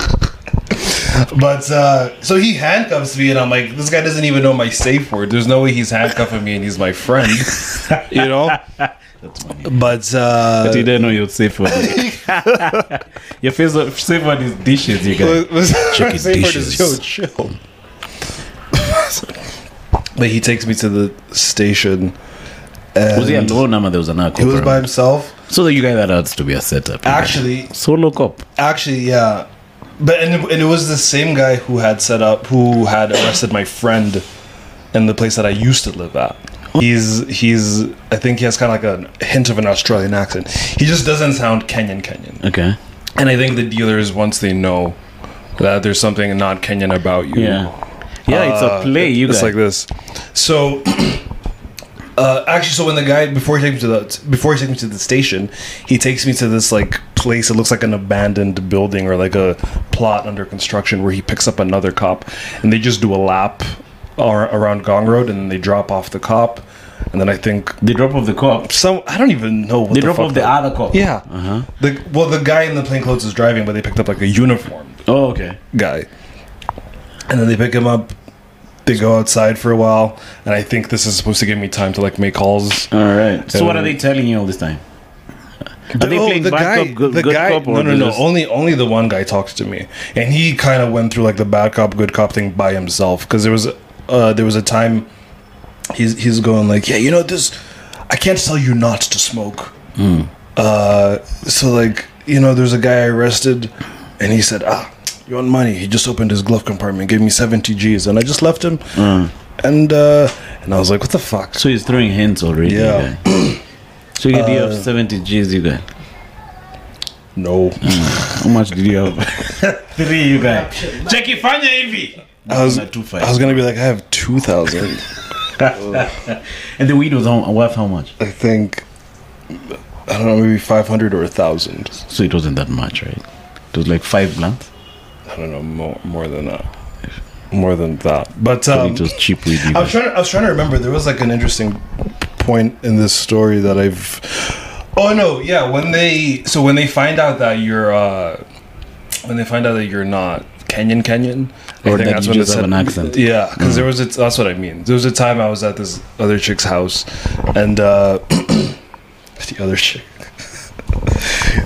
But uh, so he handcuffs me, and I'm like, this guy doesn't even know my safe word. There's no way he's handcuffing me and he's my friend. You know? That's funny. But uh, but you didn't know your safe word. Your safe word is dishes, you guys. Chicken dishes. Yo, chill. But he takes me to the station. Was he alone? Number there was an alcohol. He was by himself. So that you guys had odds to be a setup. Actually, know? Solo cop. Actually, yeah. But and it, and it was the same guy who had set up, who had arrested my friend in the place that I used to live at. He's he's. I think he has kind of like a hint of an Australian accent. He just doesn't sound Kenyan Kenyan. Okay. And I think the dealers, once they know that there's something not Kenyan about you. Yeah. Yeah, it's a play. Uh, you guys. It's like this. So. Uh, actually, so when the guy before he takes me to the before he takes me to the station, he takes me to this like place. It looks like an abandoned building or like a plot under construction where he picks up another cop, and they just do a lap ar- around Gong Road, and then they drop off the cop, and then I think they drop off the cop. Some I don't even know. What they the drop fuck off the other cop. Yeah. Uh-huh. The well, the guy in the plainclothes is driving, but they picked up like a uniformed. Oh, okay. Guy, and then they pick him up. They go outside for a while, and I think this is supposed to give me time to like make calls. All right. So what are they telling you all this time? Are the, they oh, playing the bad guy, cop, good, the good guy, cop? Or no, no, no. Just... Only, only the one guy talks to me, and he kind of went through like the bad cop, good cop thing by himself. Because there was, uh, there was a time, he's he's going like, yeah, you know this, I can't tell you not to smoke. Mm. Uh, so like you know, there's a guy I arrested, and he said, ah. You want money? He just opened his glove compartment, gave me seventy G's, and I just left him. Mm. And uh, and I was like, what the fuck? So he's throwing hints already. Yeah. You so you, uh, you have seventy G's, you guys? No. Mm. How much did you have? Three, you guys. Jackie, fanya hivi. I was I was gonna be like, I have two thousand. And the weed was how, worth how much? I think I don't know, maybe five hundred or a thousand. So it wasn't that much, right? It was like five blunts. I don't know, more more than that, more than that. But um, it was cheap weed. I was trying. To, I was trying to remember. There was like an interesting point in this story that I've. Oh no! Yeah, when they so when they find out that you're uh, when they find out that you're not Kenyan Kenyan, I or think that that's you when just have said, an accent. Yeah, because mm. there was. A, that's what I mean. There was a time I was at this other chick's house, and uh, the other chick.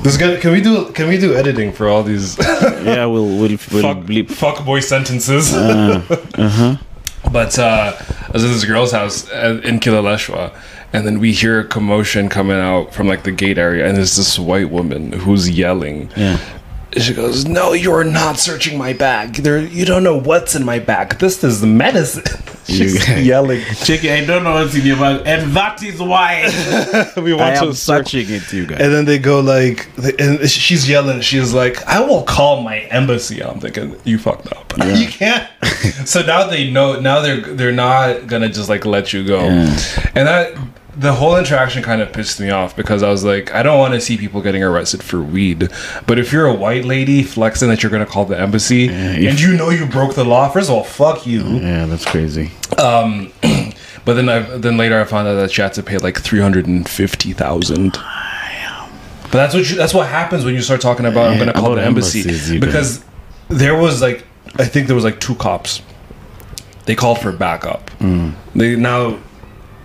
This guy, can we do can we do editing for all these? Yeah, we'll we'll, we'll fuck, bleep fuckboy sentences. Uh, uh-huh. But uh, I was at this girl's house in Kileleshwa, and then we hear a commotion coming out from like the gate area, and there's this white woman who's yelling. Yeah. She goes, "No, you're not searching my bag. There, you don't know what's in my bag. This is medicine." She's yelling, "Chicken, I don't know what's in your bag, and that is why we want I to am searching it, you guys." And then they go like, and she's yelling. She's like, "I will call my embassy." I'm thinking, you fucked up. Yeah. You can't. So now they know. Now they're they're not gonna just like let you go, yeah. And that. The whole interaction kind of pissed me off because I was like, I don't want to see people getting arrested for weed. But if you're a white lady flexing that you're going to call the embassy, yeah, yeah. And you know you broke the law, first of all, fuck you. Yeah, that's crazy. Um, but then I then later I found out that she had to pay like three hundred and fifty thousand. But that's what you, that's what happens when you start talking about yeah, I'm going to call the embassy because don't. There was like I think there was like two cops. They called for backup. Mm. They now.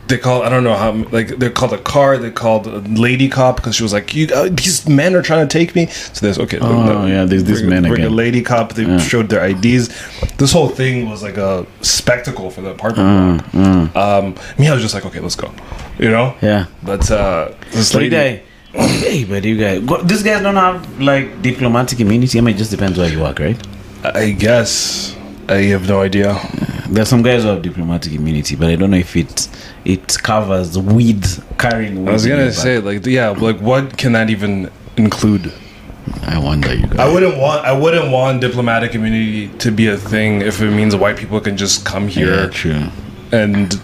They called, I don't know how, like, they called a car, they called a lady cop, because she was like, you, uh, these men are trying to take me. So there's, okay. Oh, no, yeah, there's these men again. Bring a lady cop, they yeah. showed their I Ds. This whole thing was like a spectacle for the apartment block. Mm, mm. Um, me, I was just like, okay, let's go. You know? Yeah. But uh, this lady... Day. Hey, but you guys, these guys don't have, like, diplomatic immunity. I mean, it just depends where you work, right? I guess. I have no idea. There are some guys who have diplomatic immunity, but I don't know if it it covers weed carrying. Weed I was gonna say, like, yeah, like, what can that even include? I wonder. You guys. I wouldn't want. I wouldn't want diplomatic immunity to be a thing if it means white people can just come here yeah, true. and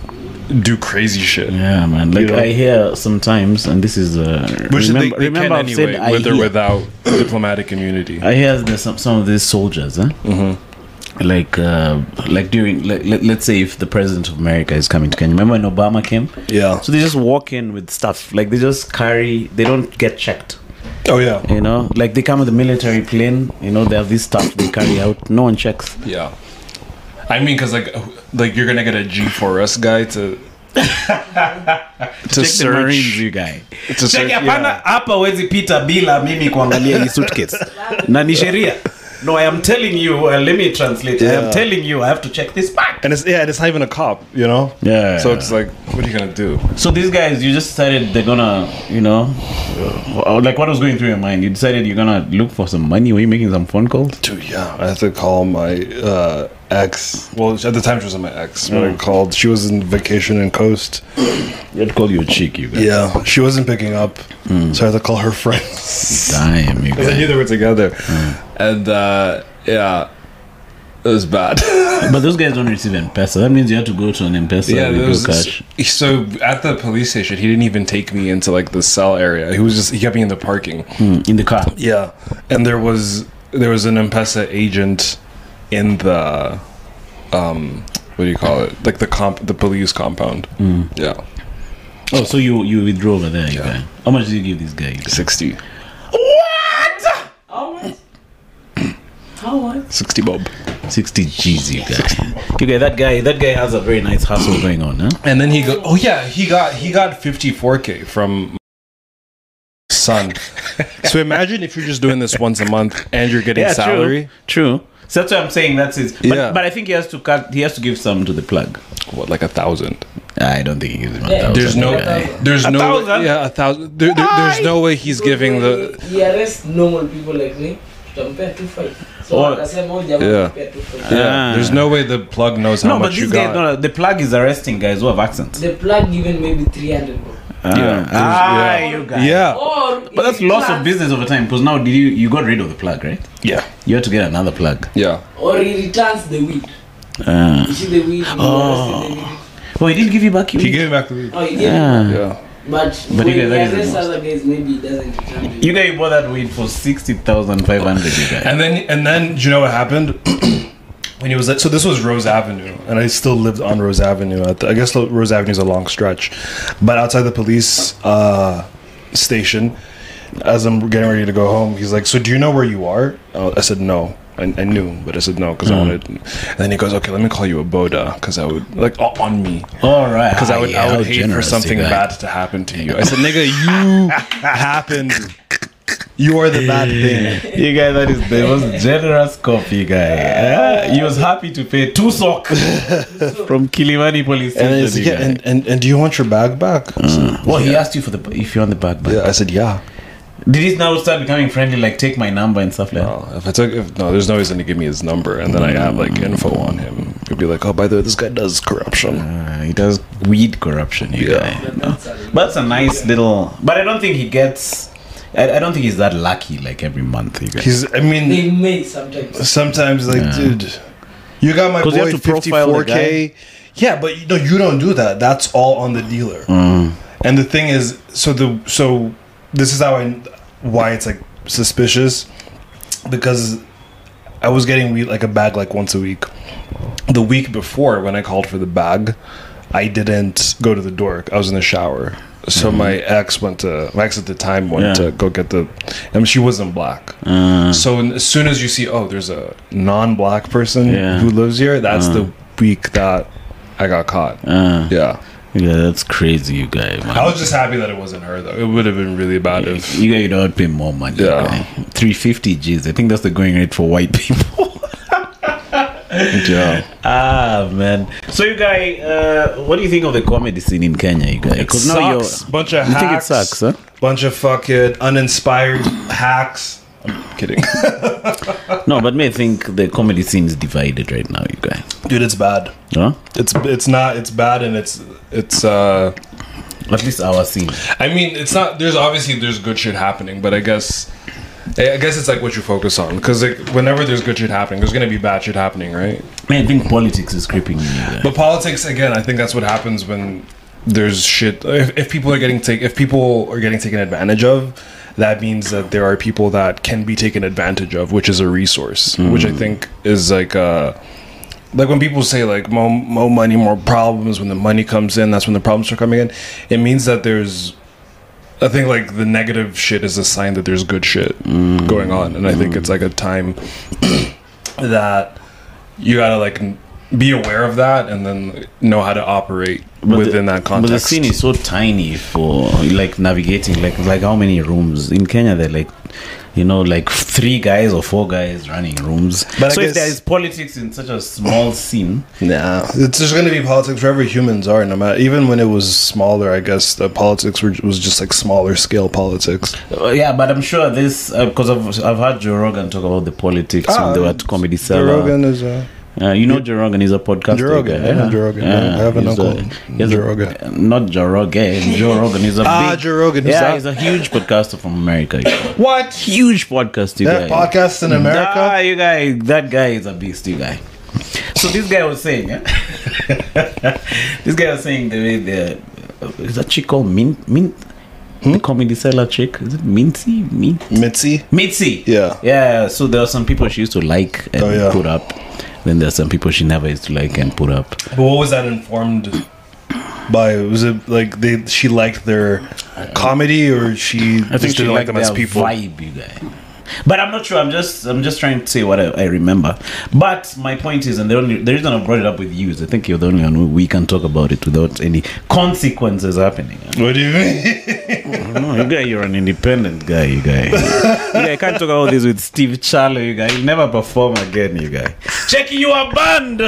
do crazy shit. Yeah, man. Like you know? I hear sometimes, and this is uh, which remember, they, they remember can anyway, said with I or hear, without diplomatic immunity. I hear there's some some of these soldiers, huh? Mm-hmm. Like, uh, like during, like, let, let's say if the president of America is coming to Kenya, remember when Obama came? Yeah. So they just walk in with stuff. Like, they just carry, they don't get checked. Oh yeah. You know, like they come with a military plane. You know, they have this stuff they carry out. No one checks. Yeah. I mean, cause like, like you're gonna get a G four S guy to. to check search the Marines, you guy. To check apana hapa wezi pita bila mimi kuangalia hii suitcase. Na ni sheria. No, I am telling you. Uh, let me translate. Yeah. I am telling you. I have to check this back. And it's yeah, and it's not even a cop, you know. Yeah. So yeah. It's like, what are you gonna do? So these guys, you just decided they're gonna, you know, yeah. Like what was going through your mind? You decided you're gonna look for some money. Were you making some phone calls? Dude, yeah. I had to call my uh, ex. Well, at the time she was my ex. When mm. I called, she was in vacation in Coast. You had to call you a cheek, you guys. Yeah, she wasn't picking up, mm. so I had to call her friends. Damn, you guys. Because I knew they were together. Mm. And uh, yeah, it was bad. But those guys don't receive M-Pesa. That means you have to go to an M-Pesa. Yeah, there was, cash. So at the police station, he didn't even take me into like the cell area. He was just, he kept me in the parking. Mm, in the car. Yeah. And there was, there was an M-Pesa agent in the, um, what do you call it? Like the comp, the police compound. Mm. Yeah. Oh, so you, you withdrew over there, yeah. You guy. How much did you give this guy? guy? sixty. How much? Sixty bob, sixty G's, you guys. You guys, that guy, that guy has a very nice hustle going on, huh? And then he go, oh yeah, he got he got fifty four k from son. So imagine if you're just doing this once a month and you're getting yeah, salary. True, true. So that's what I'm saying. That's his. But, yeah. But I think he has to cut. He has to give some to the plug. What, like a thousand? I don't think he gives him a yeah, thousand. There's no. Yeah. There's a no. Thousand? Yeah, a thousand. There, there, there's no way he's giving the. He arrests normal people like me. So oh, yeah. yeah, there's no way the plug knows how no, much but you got. Guy, no, the plug is arresting guys who have accents. The plug even maybe three hundred. Ah, yeah. ah yeah. You guys. Yeah. Or but that's loss plug. Of business over time because now did you you got rid of the plug, right? Yeah. You had to get another plug. Yeah. Or he returns the weed. Ah. You see the weed. Oh. The weed. Well, he didn't give you back your weed. He gave back the weed. Oh, he gave yeah. It. Yeah. But, but you guys, guys other days maybe it doesn't. You guys bought that weed for sixty thousand five hundred. You guys. And then, and then, do you know what happened? When he was at, so this was Rose Avenue, and I still lived on Rose Avenue. At the, I guess Rose Avenue is a long stretch, but outside the police uh, station, as I'm getting ready to go home, he's like, "So do you know where you are?" Uh, I said, "No." I, I knew, but I said no because mm. I wanted. And then he goes, "Okay, let me call you a boda because I would like oh, on me." All right, because I would, yeah, I would hate for something bad to happen to you. I said, "Nigga, you happened. You are the bad thing." You guys, that is the most generous cop, you guy. Uh, he was happy to pay two sock from Kilimani police station. And, said, yeah, and, and and do you want your bag back? Mm. Well, yeah. He asked you for the if you want the bag back. Yeah, I said yeah. Did it now start becoming friendly, like take my number and stuff like that? No, if I took, if, no, there's no reason to give me his number, and then I have like info on him. It'd be like, oh, by the way, this guy does corruption. Uh, he does weed corruption, you yeah. guy. No? But it's a nice little. But I don't think he gets. I, I don't think he's that lucky. Like every month, you guys. He's. I mean, they may sometimes. Sometimes, like, yeah. Dude, you got my boy fifty-four K. Yeah, but you know, you don't do that. That's all on the dealer. Mm. And the thing is, so the so. This is how I, why it's like suspicious, because I was getting weed like a bag like once a week. The week before when I called for the bag, I didn't go to the door. I was in the shower, so mm-hmm. my ex went to my ex at the time went yeah. to go get the. I mean, she wasn't black, uh, so as soon as you see, oh, there's a non-black person yeah. who lives here. That's uh, the week that I got caught. Uh. Yeah. Yeah, that's crazy, you guys. I was just happy that it wasn't her, though. It would have been really bad yeah, if you guys don't pay more money. Yeah, three fifty G's. I think that's the going rate for white people. Yeah. Ah, man. So, you guys, uh, what do you think of the comedy scene in Kenya, you guys? Because now you're bunch of you hacks, think it sucks, huh? Bunch of fucking uninspired hacks. I'm kidding. No, but me think the comedy scene is divided right now, you guys. Dude, it's bad. Huh? It's it's not. It's bad, and it's. It's uh at least our scene. I mean, it's not. There's obviously there's good shit happening, but I guess, I guess it's like what you focus on. Because like whenever there's good shit happening, there's gonna be bad shit happening, right? I think politics is creeping in there. But politics again, I think that's what happens when there's shit. If, if people are getting take, if people are getting taken advantage of, that means that there are people that can be taken advantage of, which is a resource, mm. which I think is like uh like when people say like more, more money, more problems. When the money comes in, that's when the problems are coming in. It means that there's I think like the negative shit is a sign that there's good shit mm. going on, and I think mm. it's like a time that you gotta like be aware of that and then know how to operate but within the, that context. But the scene is so tiny for like navigating, like like how many rooms in Kenya? They're like, you know, like three guys or four guys running rooms. But so I guess, if there is politics in such a small scene, nah, it's just gonna be politics wherever humans are. No matter, even when it was smaller, I guess the politics were, was just like smaller scale politics. Uh, yeah, but I'm sure this because uh, I've I've heard Joe Rogan talk about the politics ah, when they were at Comedy Cellar. Joe Rogan is a. Uh, you know, Joe Rogan is a podcaster. Joe Rogan, yeah, Joe Rogan. Yeah. I have an uncle. Joe Rogan, not Joe Rogan. Joe Rogan is a ah, big, Joe Rogan. Yeah, that? He's a huge podcaster from America. What huge podcaster? That guy. Podcast in America. Nah, you guy, that guy is a beast, you guy. So this guy was saying, yeah? this guy was saying the way the is that chick called Mint Mint. Hmm? The Comedy Cellar chick, is it Mincy? Mitzi? Mitzi. Yeah. Yeah. So there are some people she used to like and oh, yeah. put up. Then there are some people she never used to like and put up. But what was that informed by? Was it like they? She liked their comedy, or she I think she didn't like them as people? Vibe, you guy. But I'm not sure. I'm just I'm just trying to say what I, I remember. But my point is, and the only the reason I brought it up with you is I think you're the only one who we can talk about it without any consequences happening. What do you mean? No, you guy, you're an independent guy, you guy. You guy, I can't talk about this with Steve Chalo, you guy. You'll never perform again, you guy. Jackie, you are banned.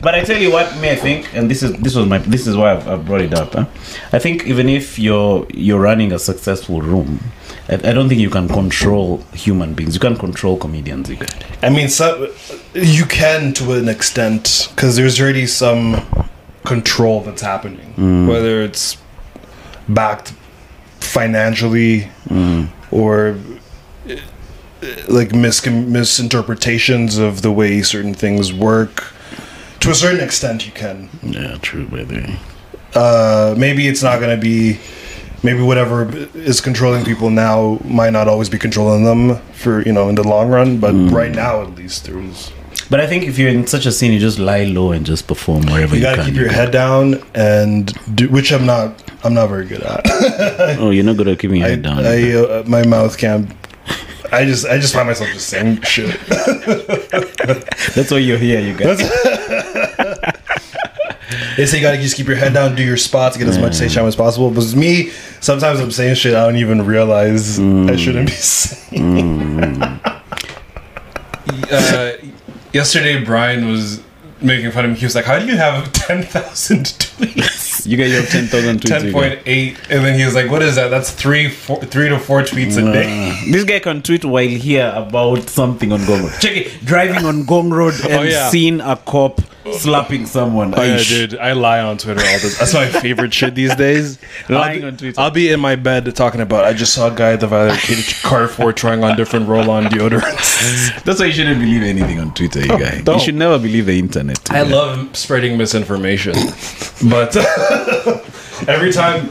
But I tell you what, me, I think, and this is this was my this is why I've, I brought it up. Huh? I think even if you're you're running a successful room. I don't think you can control human beings. You can't control comedians. You could. I mean, so, you can to an extent because there's already some control that's happening, mm. whether it's backed financially mm. or like mis- misinterpretations of the way certain things work. To a certain extent, you can. Yeah, true, baby. Uh, maybe it's not going to be... Maybe whatever is controlling people now might not always be controlling them for, you know, in the long run. But mm. right now, at least, there is. But I think if you're in such a scene, you just lie low and just perform wherever you, you gotta can. You got to keep your head down and do, which I'm not, I'm not very good at. Oh, you're not good at keeping your I, head down. I, uh, my mouth can't. I just, I just find myself just saying shit. That's why you're here, you guys. They say you gotta just keep your head down, do your spots, get as much stage time as possible. But me, sometimes I'm saying shit I don't even realize mm. I shouldn't be saying. Mm. uh, yesterday, Brian was making fun of me. He was like, "How do you have ten thousand tweets? You got your ten thousand tweets. ten point eight, and then he was like, "What is that? That's three, four, three to four tweets uh, a day." This guy can tweet while here about something on Gong Road. Check it, driving on Gong Road and oh, yeah. seeing a cop. Slapping someone. Oh, yeah, dude. I lie on Twitter all the time. That's my favorite shit these days. Lying on Twitter. I'll be in my bed talking about, I just saw a guy at the Violet Carrefour trying on different roll-on deodorants. That's why you shouldn't believe anything on Twitter, you guy. Don't. You should never believe the internet. I yeah. love spreading misinformation. But every time...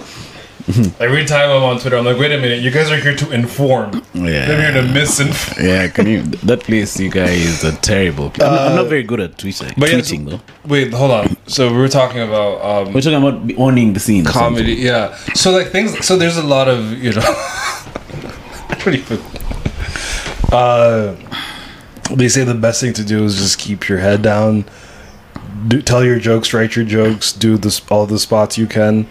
Every time I'm on Twitter, I'm like, wait a minute, you guys are here to inform. Yeah. They're here to misinform. Yeah, can you? That place, you guys, is a terrible place. Uh, I'm, not, I'm not very good at tweeting, but tweeting yeah, so, though. Wait, hold on. So we were talking about... Um, we're talking about owning the scene. Comedy, yeah. So, like, things... So there's a lot of, you know... pretty good. Uh, they say the best thing to do is just keep your head down. Do, tell your jokes, write your jokes, do this, all the spots you can.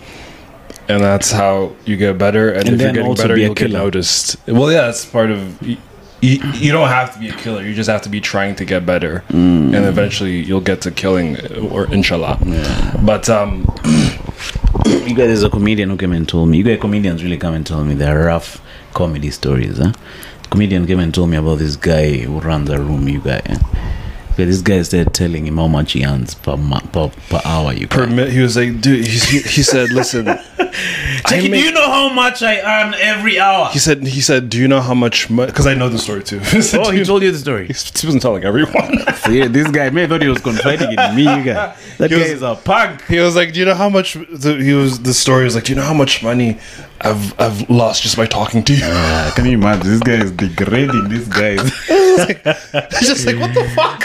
And that's how you get better. And, and if you're getting better, be you'll killer. Get noticed. Well, yeah, that's part of... You, you don't have to be a killer. You just have to be trying to get better. Mm. And eventually, you'll get to killing, or inshallah. Yeah. But... um you guys, there's a comedian who came and told me... You guys, comedians really come and tell me their rough comedy stories. Huh? Comedian came and told me about this guy who runs a room, you guys. But this guy started telling him how much he earns per, per, per hour. You per mi- He was like, dude, he, he said, listen. Jackie, make- do you know how much I earn every hour? He said, he said, do you know how much money? Because I know the story too. He said, oh, he told you the story. He wasn't telling everyone. So yeah, this guy may have thought he was confiding in me, you guy. That he guy was, is a punk. He was like, do you know how much? The, he was the story was like, do you know how much money I've I've lost just by talking to you? Uh, can you imagine? This guy is degrading. This guy is like, just like, what the fuck?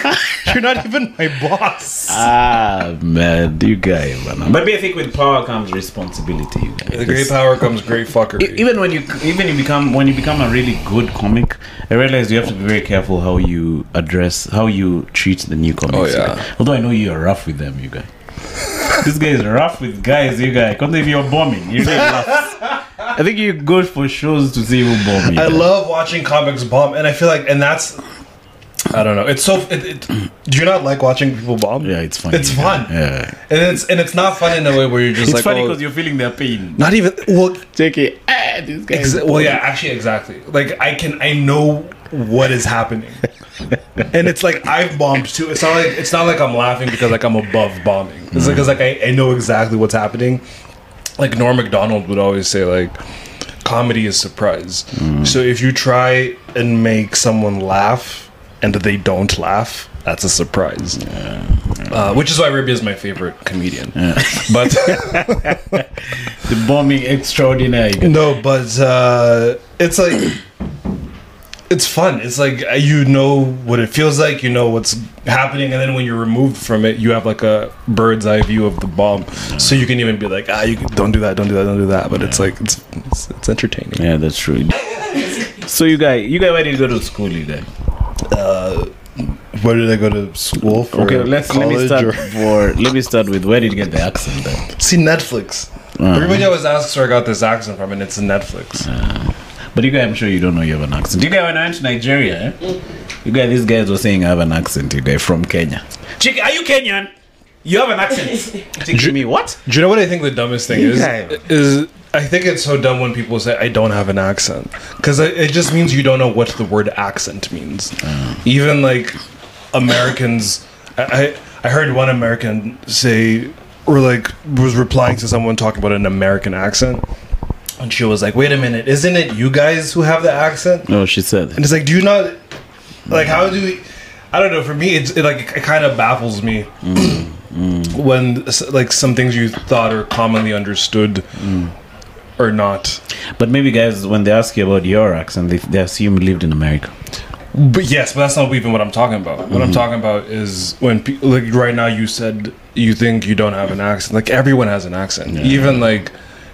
You're not even my boss. Ah, man, you guy, man. But I think with power comes responsibility. to you guys. With great power comes great fuckery. Even when you even you become when you become a really good comic, I realize you have to be very careful how you address how you treat the new comics. Oh, yeah. Right? Although I know you are rough with them, you guys. This guy is rough with guys, you guys. Because if you're bombing, you really rough. I think you go for shows to see who bomb. I love watching comics bomb, and I feel like, and that's. I don't know. It's so. It, it, do you not like watching people bomb? Yeah, it's funny. It's fun. Yeah, and it's and it's not fun in a way where you're just. It's like, funny because oh, you're feeling their pain. Not even well, Jackie. Ah, this guy. Exa- well, yeah, actually, exactly. Like I can, I know what is happening, and it's like I've bombed too. It's not like it's not like I'm laughing because like I'm above bombing. It's mm. like because like I, I know exactly what's happening. Like Norm Macdonald would always say, like. Comedy is surprise. Mm. So if you try and make someone laugh. And they don't laugh. That's a surprise. Yeah. Uh, which is why Rebia is my favorite comedian. Yeah. But the bombing extraordinary. No, but uh, it's like it's fun. It's like you know what it feels like. You know what's happening, and then when you're removed from it, you have like a bird's eye view of the bomb. Yeah. So you can even be like, ah, you can, don't do that, don't do that, don't do that. But yeah. it's like it's, it's it's entertaining. Yeah, that's true. So you guys, you guys, where did you go to school, you guys? Uh, where did I go to school for? Okay, let's let me start. For, let me start with where did you get the accent? Then? See Netflix. Uh-huh. Everybody always asks where I got this accent from, and it's Netflix. Uh, but you guys, I'm sure you don't know you have an accent. You guys, when I went to Nigeria, eh? you guys, these guys were saying I have an accent. You guys from Kenya? Chick, are you Kenyan? You have an accent. Chick, me what? Do you know what I think the dumbest thing is? Yeah. Is I think it's so dumb when people say I don't have an accent because it just means you don't know what the word accent means. Oh. Even like Americans, I I heard one American say or like was replying to someone talking about an American accent, and she was like, "Wait a minute, isn't it you guys who have the accent?" No, she said that. And it's like, do you not like how do we, I don't know. For me, it's it like it kind of baffles me. Mm. Mm. When like some things you thought are commonly understood. Mm. Or not, but maybe guys, when they ask you about your accent, they, they assume you lived in America. But yes, but that's not even what I'm talking about. Mm-hmm. What I'm talking about is when, pe- like right now, you said you think you don't have an accent. Like everyone has an accent, yeah. Even like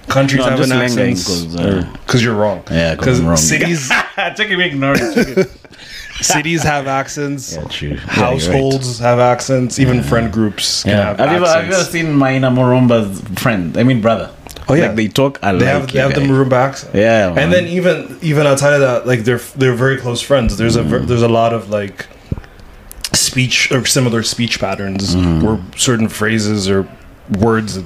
countries no, have an accent. Because uh, you're wrong. Yeah, because cities. Check it, ignore it. Cities have accents. Yeah, true. Households yeah, right. have accents. Even yeah. friend groups can yeah. have, have accents. You ever, have you ever seen Maina Morumba's friend? I mean, brother. Oh yeah, like they talk. I they like have they have guy. the Maroon accent. Yeah, man. And then even even outside of that, like they're they're very close friends. There's mm. a there's a lot of like speech or similar speech patterns mm. or certain phrases or words that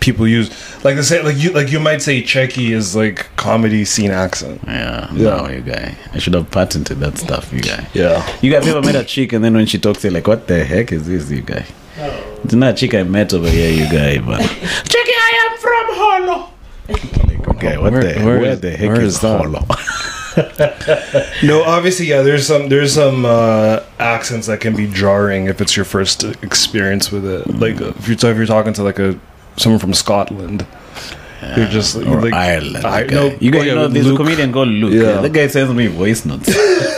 people use. Like they say, like you like you might say Czechie is like comedy scene accent. Yeah, yeah. No, you guy. I should have patented that stuff, you guy. Yeah, you guys ever met a chick and then when she talks, you're like, what the heck is this, you guy? Oh. It's not a chick I met over here, you guy, but Czechie. From Holo. Like, okay, what where, the where, where the heck where is, is Holo? No, obviously, yeah. There's some there's some uh, accents that can be jarring if it's your first experience with it. Like if you're, so if you're talking to like a someone from Scotland, yeah. you're just or like Ireland. I, okay. no, you guys oh, yeah, know there's Luke. a comedian called Luke. Yeah. Yeah, that guy sends me voice notes.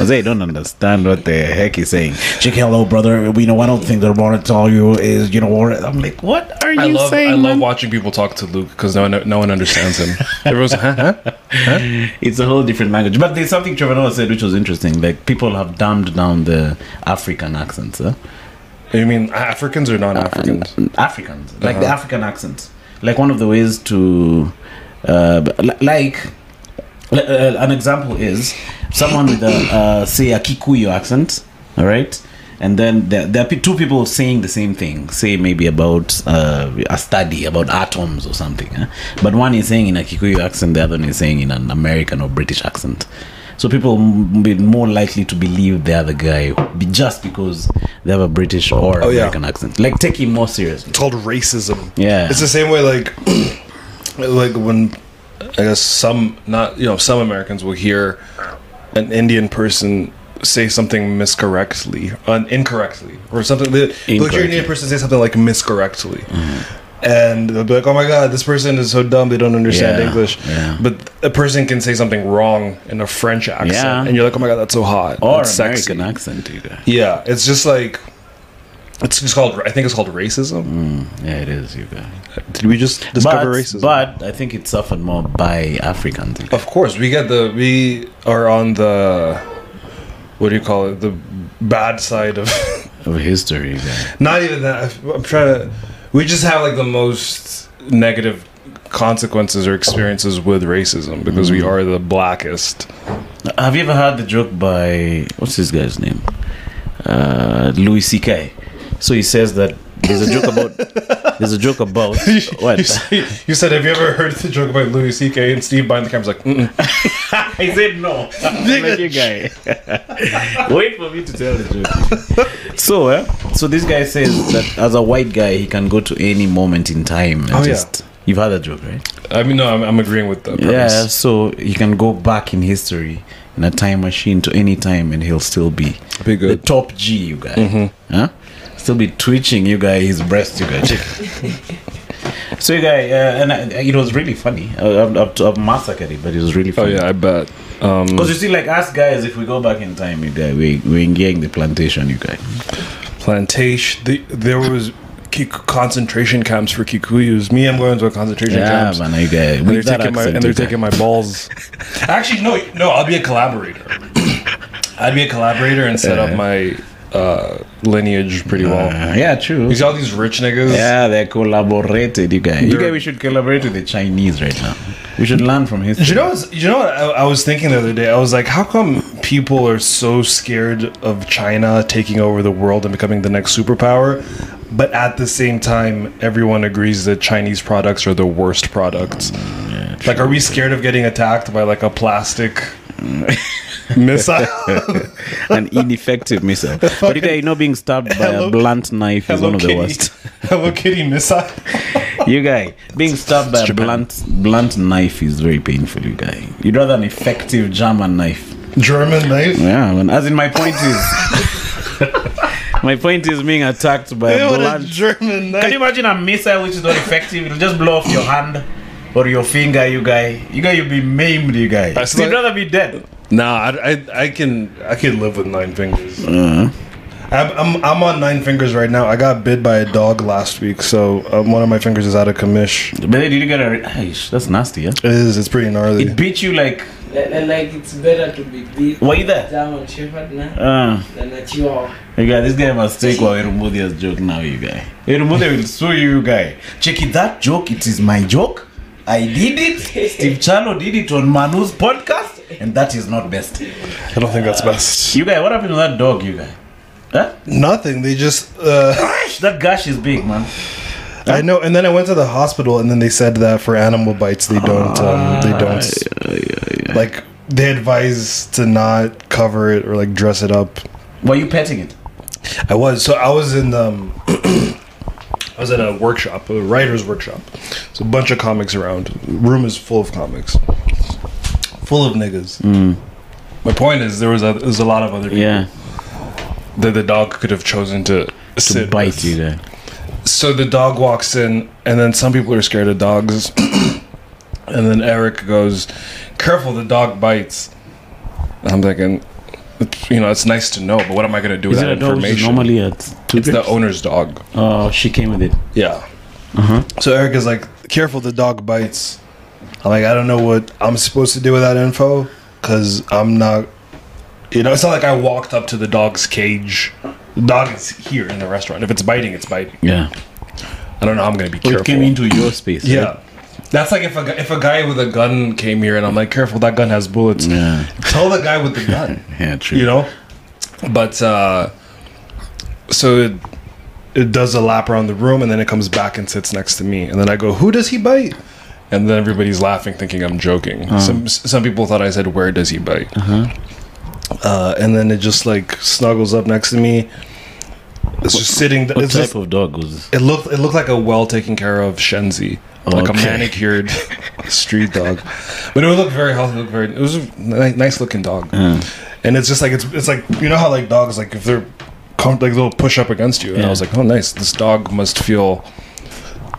I say I don't understand what the heck he's saying. Check hello, brother. You know, one of the things I want to tell you is, you know, I'm like, what? I love, saying, I love watching people talk to Luke because no one, no one understands him. Everyone's like, huh, huh? Huh? It's a whole different language. But there's something Trevor Noah said which was interesting. Like people have dumbed down the African accents. Huh? You mean Africans or non-Africans? Uh, Africans, like uh-huh. the African accents. Like one of the ways to, uh, like, uh, an example is someone with a uh, say a Kikuyu accent. All right. And then there, there are two people saying the same thing, say maybe about uh, a study, about atoms or something. Eh? But one is saying in a Kikuyu accent, the other one is saying in an American or British accent. So people will be more likely to believe the other guy just because they have a British or oh, American yeah. accent. Like, take him more seriously. It's called racism. Yeah. It's the same way, like, like when, I guess some, not, you know, some Americans will hear an Indian person say something miscorrectly, uh, incorrectly, or something. Like your Indian person say something like miscorrectly, mm-hmm. and they'll be like, "Oh my God, this person is so dumb; they don't understand yeah, English." Yeah. But a person can say something wrong in a French accent, yeah. and you're like, "Oh my God, that's so hot!" Or that's American sexy. accent, either. Yeah, it's just like It's, it's called. I think it's called racism. Mm, yeah, it is. You guys. Did we just discover but, racism? But I think it's often more by Africans. Of course, we get the we are on the what do you call it? The bad side of of history. Yeah. Not even that. I'm trying to. We just have like the most negative consequences or experiences with racism because mm-hmm. we are the blackest. Have you ever heard the joke by what's this guy's name? Uh, Louis C K. So he says that there's a joke about there's a joke about what you, say, you said. Have you ever heard the joke about Louis C K and Steve behind the camera's like? I said no. Like you guy. Wait for me to tell the joke. So, uh, so this guy says that as a white guy, he can go to any moment in time. And oh just, yeah. You've heard that joke, right? I mean, no, I'm, I'm agreeing with that. Yeah. So he can go back in history. In a time machine to any time, and he'll still be, be good. The top G, you guys. Mm-hmm. Huh? Still be twitching, you guys. His breast, you guys. So, you guys, uh, and I, it was really funny. I've massacred it, but it was really funny. Oh yeah, I bet. Because um, you see, like us guys, if we go back in time, you guys, we we engage the plantation, you guys. Plantation. The, there was concentration camps for Kikuyus. Me, I'm going to a concentration yeah, camp. And they're with taking my and they're taking my balls. Actually, no, no. I'll be a collaborator. I'd be a collaborator and set uh, up my uh, lineage pretty uh, well. Yeah, true. You see all these rich niggas. Yeah, they collaborated. You guys, you guys, we should collaborate with the Chinese right now. We should learn from history. You know, you know what I, I was thinking the other day? I was like, how come people are so scared of China taking over the world and becoming the next superpower? But at the same time, everyone agrees that Chinese products are the worst products. Mm, yeah, like, true. Are we scared of getting attacked by like a plastic mm. missile? An ineffective missile. But you guys, you know, being stabbed by Hello, a blunt knife Hello is one of Kitty. The worst. Hello Kitty missile. You guys, being stabbed by a blunt blunt knife is very painful. You guys, you'd rather an effective German knife. German knife. Yeah, man. As in, my point is. My point is being attacked by a blunt. A German knife. Can you imagine a missile which is not effective? It'll just blow off your hand or your finger, you guy. You guy, you'll be maimed, you guy. You'd like, rather be dead. Nah, I, I, I can, I can live with nine fingers. Uh-huh. I'm, I'm, I'm on nine fingers right now. I got bit by a dog last week, so um, one of my fingers is out of commish. But did you get a? That's nasty, yeah. It is. It's pretty gnarly. It bit you like. And like it's better to be big. Why that? German Shepherd, nah. Uh, than a Chihuahua. You guys, this guy must take our Erumudia's joke now, you guy. Erumudia will sue you, you guy. Check it, that joke. It is my joke. I did it. Steve Chalo did it on Manu's podcast, and that is not best. I don't think that's best. Uh, you guy, what happened to that dog, you guy? Huh? Nothing. They just. Uh... Gosh, that gash is big, man. I know, and then I went to the hospital, and then they said that for animal bites, they don't, um, they don't, yeah, yeah, yeah. like they advise to not cover it or like dress it up. Were you petting it? I was. So I was in, um, I was at a workshop, a writer's workshop. So a bunch of comics around. The room is full of comics, full of niggas. Mm. My point is, there was a, there was a lot of other people yeah. that the dog could have chosen to, to sit bite with. You there. So the dog walks in, and then some people are scared of dogs. And then Eric goes, careful, the dog bites. And I'm thinking, you know, it's nice to know, but what am I going to do with that information? Normally at two it's trips? The owner's dog. Oh, she came with it. Yeah. Uh-huh. So Eric is like, careful, the dog bites. I'm like, I don't know what I'm supposed to do with that info, because I'm not, you know, it's not like I walked up to the dog's cage. The dog is here in the restaurant. If it's biting, it's biting. Yeah. I don't know how I'm going to be careful. It came into your space. Yeah. Right? That's like if a, if a guy with a gun came here and I'm like, careful, that gun has bullets. Yeah. Tell the guy with the gun. Yeah, true. You know? But, uh, so it, it does a lap around the room and then it comes back and sits next to me. And then I go, who does he bite? And then everybody's laughing, thinking I'm joking. Um. Some some people thought I said, where does he bite? Uh-huh. Uh, and then it just like snuggles up next to me. It's what, just sitting. Th- what it's type just, of dog was this? It looked. It looked like a well taken care of Shenzi, oh, like okay. a manicured street dog. But it would look very healthy. Look very. It was a nice looking dog. Yeah. And it's just like it's. It's like you know how like dogs like if they're com- like they'll push up against you. And yeah. I was like, oh nice, this dog must feel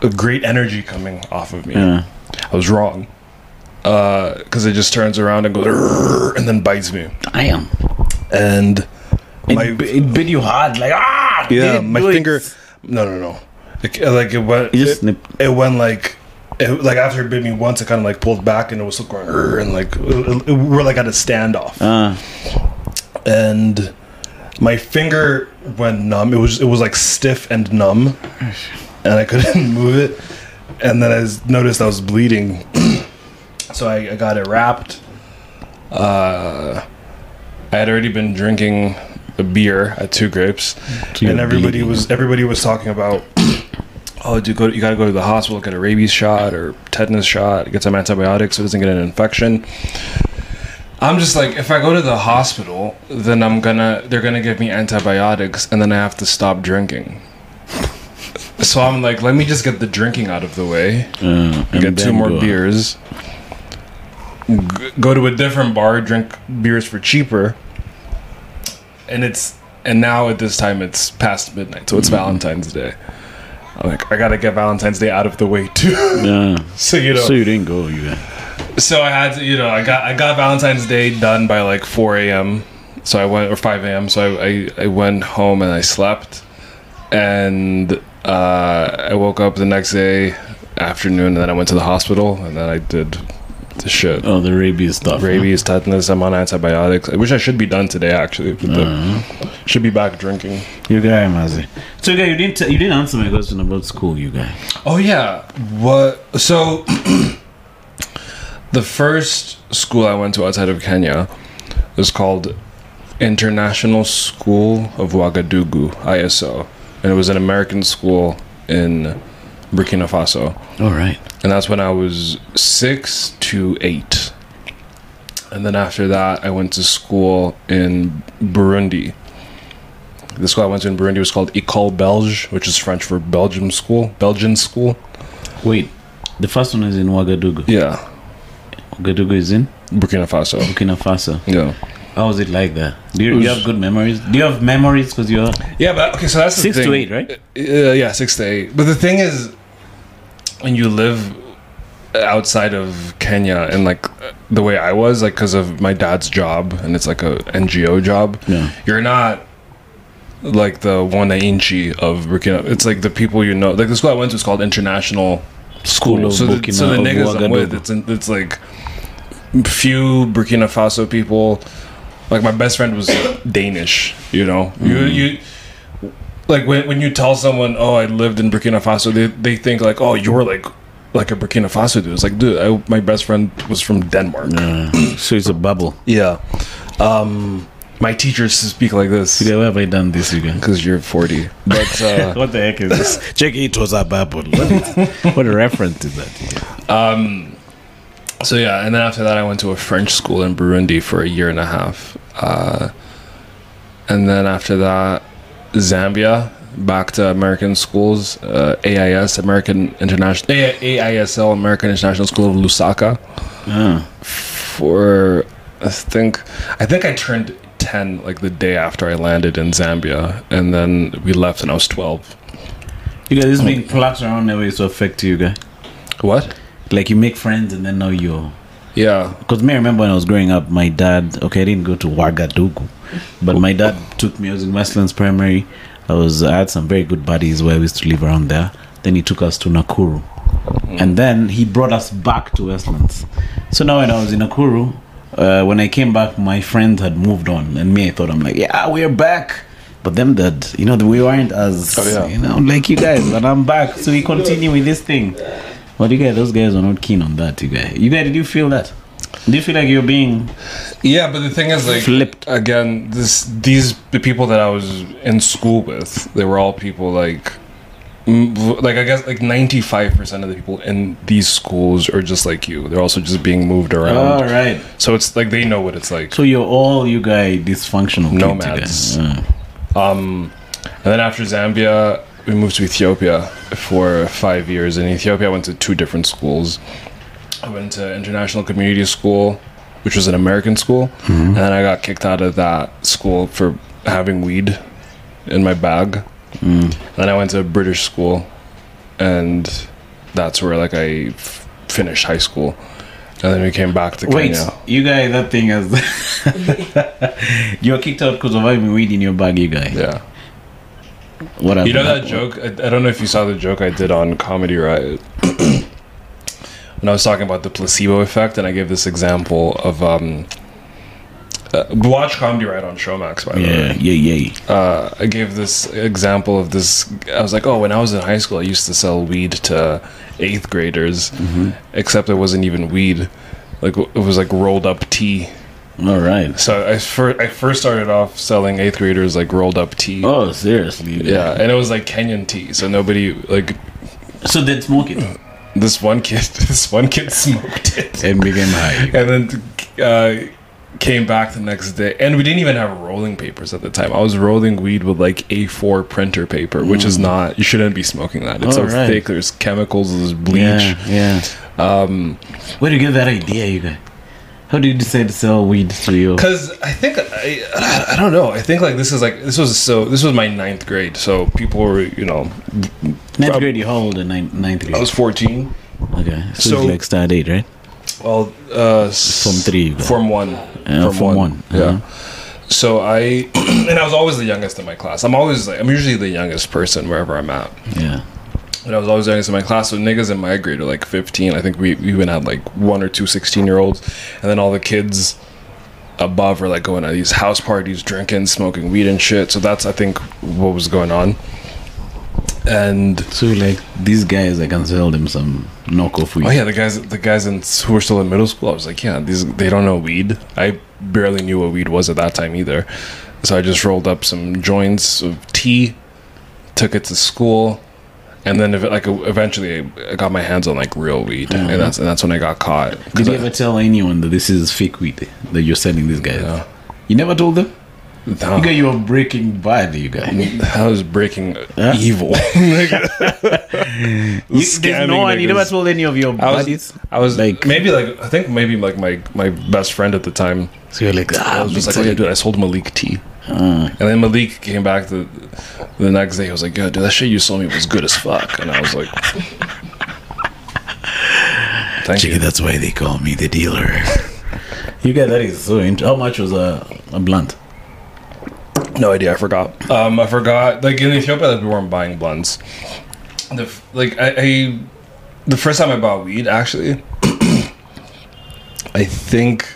a great energy coming off of me. Yeah. I was wrong. Because uh, it just turns around and goes and then bites me. I am, and it, my, it bit you hard, like ah. ah, yeah, my like, finger. No, no, no. It, like it went. You just it, it went like. It, like after it bit me once, it kind of like pulled back and it was still going and like it, it, we're like at a standoff. Uh. And my finger went numb. It was it was like stiff and numb, and I couldn't move it. And then I noticed I was bleeding, so I, I got it wrapped. Uh, I had already been drinking a beer at Two Grapes, Cute and everybody beer. was everybody was talking about. Oh, dude, go to, you got to go to the hospital, get a rabies shot or tetanus shot, get some antibiotics so it doesn't get an infection. I'm just like, if I go to the hospital, then I'm gonna, they're gonna give me antibiotics and then I have to stop drinking. So I'm like, let me just get the drinking out of the way, uh, get two more go. beers, g- go to a different bar, drink beers for cheaper. And it's, and now at this time it's past midnight, so it's mm-hmm. Valentine's Day. I'm like, I gotta get Valentine's Day out of the way too. Yeah. So you know. So you didn't go, you. So I had to, you know, I got I got Valentine's Day done by like four a.m. So I went or five a.m. So I, I I went home and I slept, and uh, I woke up the next day afternoon, and then I went to the hospital, and then I did the shit. Oh, the rabies stuff. Rabies, huh? Tetanus. I'm on antibiotics. I wish I should be done today actually. But uh-huh. the, should be back drinking. You guy, Mazi. So, guy, you didn't t- you didn't answer my question about school, you guy. Oh yeah, what? So, the first school I went to outside of Kenya was called International School of Ouagadougou (I S O), and it was an American school in Burkina Faso. All right. And that's when I was six to eight, and then after that, I went to school in Burundi. The school I went to in Burundi was called École Belge, which is French for Belgium school, Belgian school. Wait, the first one is in Ouagadougou? Yeah. Ouagadougou is in? Burkina Faso. Burkina Faso. Yeah. How was it like that? Do you, was, do you have good memories? Do you have memories because you're... Yeah, but... Okay, so that's the six thing. Six to eight, right? Uh, yeah, six to eight. But the thing is, when you live outside of Kenya and like the way I was, like because of my dad's job and it's like a N G O job, yeah. You're not... like the Wananchi of Burkina. It's like the people you know. Like the school I went to is called International School. So the, so the niggas I'm with, it's, in, it's like few Burkina Faso people. Like my best friend was Danish, you know. Mm. You you like when when you tell someone, oh, I lived in Burkina Faso, they they think like, oh, you're like like a Burkina Faso dude. It's like, dude, I, my best friend was from Denmark. Yeah. So it's a bubble. Yeah. Um... My teachers speak like this. Why have I done this again? Because you're forty. But uh, what the heck is this? Check it was a bubble. What, is, what a reference is that? Um, so yeah, and then after that, I went to a French school in Burundi for a year and a half, uh, and then after that, Zambia. Back to American schools, uh, A I S, American International, A I S L, American International School of Lusaka. Oh. For I think, I think I turned ten like the day after I landed in Zambia, and then we left and I was twelve. You guys, this oh. being plucked around that way is to affect you, guy. What? Like you make friends and then now you're... Yeah. Because me, I remember when I was growing up, my dad... Okay, I didn't go to Ouagadougou, but my dad took me... I was in Westlands Primary. I was I had some very good buddies where we used to live around there. Then he took us to Nakuru. Mm. And then he brought us back to Westlands. So now when I was in Nakuru... Uh, when I came back, my friends had moved on, and me, I thought, I'm like, yeah, we're back. But them, that you know, we weren't as, oh, yeah. you know, like you guys, but I'm back. So we continue with this thing. But you guys, those guys are not keen on that, you guys. You guys, did you feel that? Do you feel like you're being... Yeah, but the thing is, like, flipped. Again, this, these, the people that I was in school with, they were all people, like, like, I guess, like, ninety-five percent of the people in these schools are just like you. They're also just being moved around. All right. So it's like, they know what it's like. So you're all, you guys, dysfunctional. Nomads. Yeah. Um, and then after Zambia, we moved to Ethiopia for five years. In Ethiopia, I went to two different schools. I went to International Community School, which was an American school. Mm-hmm. And then I got kicked out of that school for having weed in my bag. Mm. Then I went to a British school, and that's where like I f- finished high school, and then we came back to Wait, Kenya. Wait, you guys, that thing is you were kicked out because of having weed in your bag, you guys. Yeah. Whatever. You know that joke? I, I don't know if you saw the joke I did on Comedy Riot. When I was talking about the placebo effect, and I gave this example of... Um, uh, watch Comedy Riot on Showmax, by the way. Yeah, yeah, yeah. Uh, I gave this example of this... I was like, oh, when I was in high school, I used to sell weed to eighth graders, mm-hmm. except it wasn't even weed. Like, it was like rolled up tea. All right. So I, fir- I first started off selling eighth graders like rolled up tea. Oh, seriously? Yeah. yeah, and it was like Kenyan tea, so nobody like. So they'd smoke it. This one kid, this one kid smoked it and became high, and then uh, came back the next day. And we didn't even have rolling papers at the time. I was rolling weed with like A four printer paper, mm. which is not. You shouldn't be smoking that. It's All so right. thick. There's chemicals. There's bleach. Yeah. yeah. Um, where do you get that idea, you guys? How do you decide to sell weed to you? Because I think I, I don't know. I think like this is like this was so this was my ninth grade. So people were you know ninth prob- grade. You how old in ninth, ninth grade? I was fourteen. Okay, so, so it's like start eight, right? Well, uh, form three, but. form one, uh, form, form one. one. Yeah. Uh-huh. So I and I was always the youngest in my class. I'm always like I'm usually the youngest person wherever I'm at. Yeah. And I was always youngest in my class, so niggas in my grade are like fifteen. I think we even had like one or two sixteen-year-olds. And then all the kids above were like going to these house parties, drinking, smoking weed and shit. So that's, I think, what was going on. And so like these guys, I can sell them some knockoff weed. Oh yeah, the guys, the guys in, who were still in middle school, I was like, yeah, these they don't know weed. I barely knew what weed was at that time either. So I just rolled up some joints of tea, took it to school. And then, like, eventually, I got my hands on like real weed, uh-huh. and that's and that's when I got caught. Did you I, ever tell anyone that this is fake weed that you're selling these guys? No. You never told them. No. You guys, you were breaking bad. You guys, I was breaking huh? evil. you, there's no one. You never told any of your buddies. I was, I was like, maybe like I think maybe like my, my best friend at the time. So you're like, ah, I was just like, oh, yeah, dude, I sold Malik tea. Uh, and then Malik came back the, the next day. He was like, yo, dude, that shit you sold me was good as fuck. And I was like, thank Gee, you. That's why they call me the dealer. You guys, that is so interesting. How much was a, a blunt? No idea. I forgot. Um, I forgot. Like, in Ethiopia, we weren't buying blunts. The, like, I, I, the first time I bought weed, actually, I think...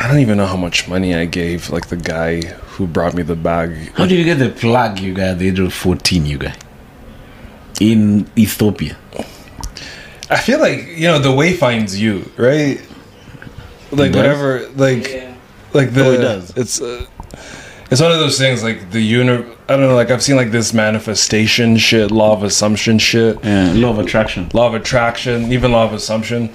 I don't even know how much money I gave, like, the guy who brought me the bag. How did you get the plug, you guy, at the age of fourteen, you guy? In Ethiopia. I feel like, you know, the way finds you, right? Like, whatever, like... Yeah. Like the, oh, it does. It's, uh, it's one of those things, like, the universe... I don't know, like, I've seen, like, this manifestation shit, law of assumption shit. Yeah, law of attraction. Law of attraction, even law of assumption.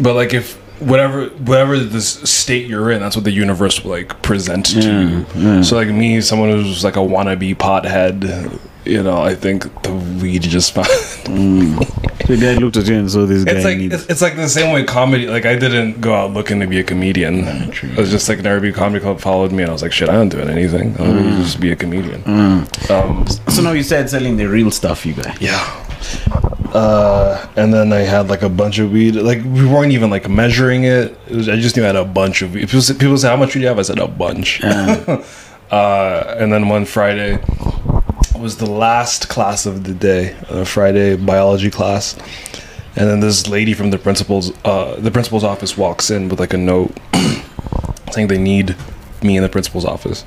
But, like, if... Whatever, whatever this state you're in, that's what the universe will like present yeah, to you. Yeah. So, like me, someone who's like a wannabe pothead, you know, I think the weed just found. Mm. The guy looked at you and saw this guy. It's like needs- it's, it's like the same way comedy. Like I didn't go out looking to be a comedian. I was just like an Nairobi Comedy Club followed me, and I was like, shit, I don't do anything. I'll mm. just be a comedian. Mm. Um, so now you said selling the real stuff, you guys. Yeah. Uh, and then I had like a bunch of weed. Like we weren't even like measuring it. It was, I just knew I had a bunch of weed. People say, people say how much weed do you have? I said a bunch. Yeah. uh, and then one Friday was the last class of the day. Uh, Friday biology class. And then this lady from the principal's uh, the principal's office walks in with like a note saying they need me in the principal's office.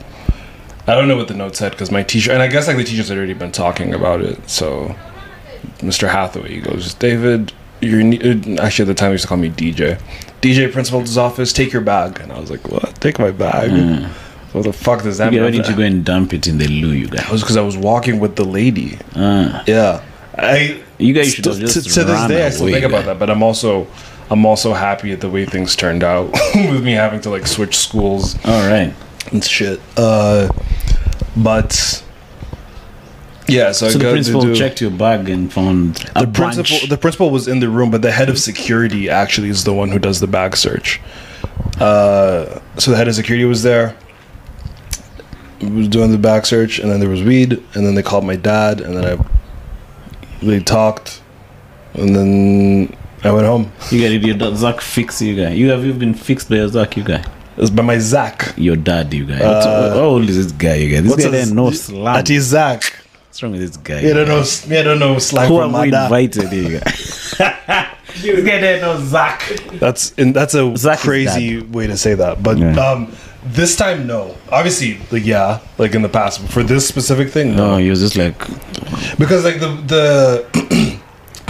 I don't know what the note said because my teacher and I guess like the teachers had already been talking about it. So. Mister Hathaway, he goes, David, you're ne- actually at the time he used to call me D J. D J, principal's office, take your bag. And I was like, what? Take my bag? Mm. So what the fuck does that mean? Why did you go and dump it in the loo, you guys? That was because I was walking with the lady. Uh, yeah. I you guys should st- just t- to this day, I still think about that. But I'm also, I'm also happy at the way things turned out with me having to like switch schools. All right, and shit. Uh, but. Yeah, so, so I the principal do, checked your bag and found the a principal. Bunch. The principal was in the room, but the head of security actually is the one who does the bag search. Uh, so the head of security was there, was doing the bag search, and then there was weed, and then they called my dad, and then I they talked, and then I went home. You got it, your Zach fix you guy. You have you been fixed by your Zach, you guy. It's by my Zach. Your dad, you guy. Uh, how old is this guy, you guy? This guy didn't know slap. That is Zach. What's wrong with this guy? You don't know. You don't know. Slang who from am I invited here? You get no Zach. That's and that's a Zach crazy way to say that. But yeah. um, this time, no. Obviously, like yeah, like in the past. But for this specific thing, no. no. He was just like because like the the.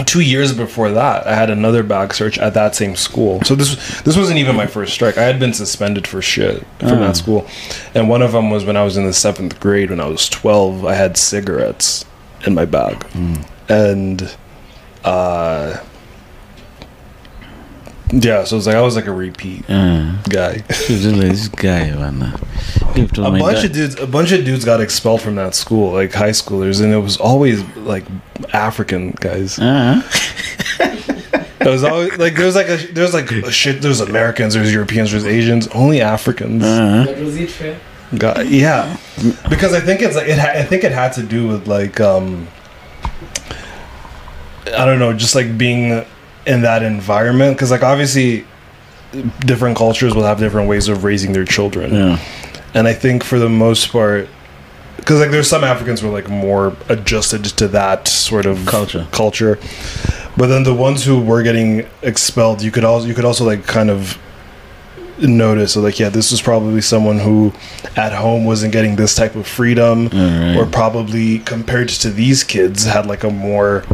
Two years before that, I had another bag search at that same school. So this this wasn't even my first strike. I had been suspended for shit from uh. that school. And one of them was when I was in the seventh grade. When I was twelve, I had cigarettes in my bag. Mm. And, uh... yeah, so it was like I was like a repeat uh, guy. This guy, man. A bunch of dudes, a bunch of dudes got expelled from that school, like high schoolers, and it was always like African guys. Uh-huh. It was always like there was like a there's like a shit. There's Americans, there's Europeans, there's Asians, only Africans. Uh-huh. God, yeah, because I think it's like it. Ha- I think it had to do with like um, I don't know, just like being in that environment, because like obviously different cultures will have different ways of raising their children. Yeah. And I think for the most part, because like there's some Africans who are like more adjusted to that sort of culture culture but then the ones who were getting expelled, you could also you could also like kind of notice, so like yeah, this was probably someone who at home wasn't getting this type of freedom. Mm-hmm. Or probably compared to these kids had like a more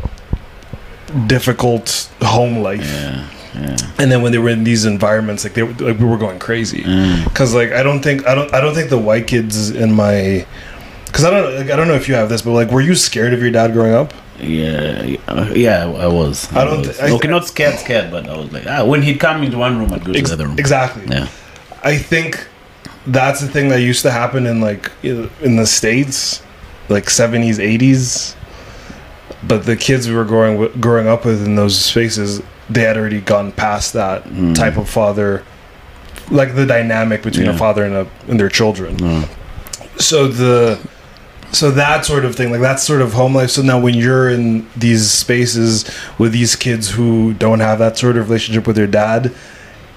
difficult home life. Yeah, yeah. And then when they were in these environments, like they were, like we were going crazy, because mm. like I don't think I don't I don't think the white kids in my, because I don't like, I don't know if you have this, but like were you scared of your dad growing up? Yeah, yeah, I was. I, I don't was. Th- okay, I, not scared, scared, but I was like ah, when he'd come into one room, I'd go ex- to the other room. Exactly. Yeah, I think that's the thing that used to happen in like in the States, like seventies, eighties. But the kids we were growing w- growing up with in those spaces, they had already gone past that mm. type of father, like the dynamic between yeah. a father and a and their children. Mm. So the so that sort of thing, like that sort of home life. So now when you're in these spaces with these kids who don't have that sort of relationship with their dad,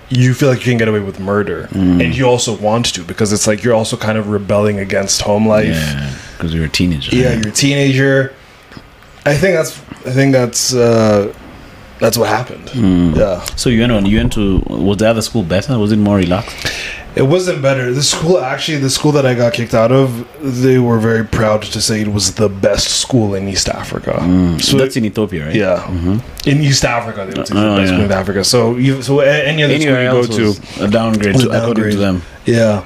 you feel like you can get away with murder. Mm. And you also want to, because it's like you're also kind of rebelling against home life. Yeah, because you're a teenager. Yeah, right? You're a teenager. I think that's I think that's uh, that's what happened. Mm. Yeah. So you went on. You went to. Was the other school better? Was it more relaxed? It wasn't better. The school actually, the school that I got kicked out of, they were very proud to say it was the best school in East Africa. Mm. So that's it, in Ethiopia, right? Yeah. Mm-hmm. In East Africa, they would say uh, the best yeah. school in Africa. So you, so any other Anywhere school you go to, a downgrade, to, a downgrade according to them. Yeah.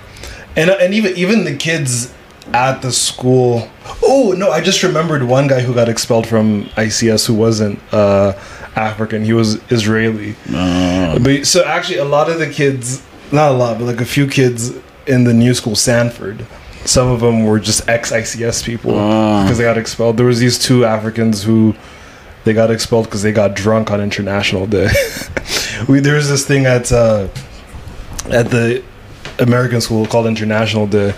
And and even even the kids at the school. Oh no, I just remembered one guy who got expelled from I C S who wasn't uh African. He was Israeli. Oh. But so actually a lot of the kids, not a lot, but like a few kids in the new school, Sanford, some of them were just ex-I C S people because oh. they got expelled. There was these two Africans who they got expelled because they got drunk on International Day. we there was this thing at uh at the American school called International Day,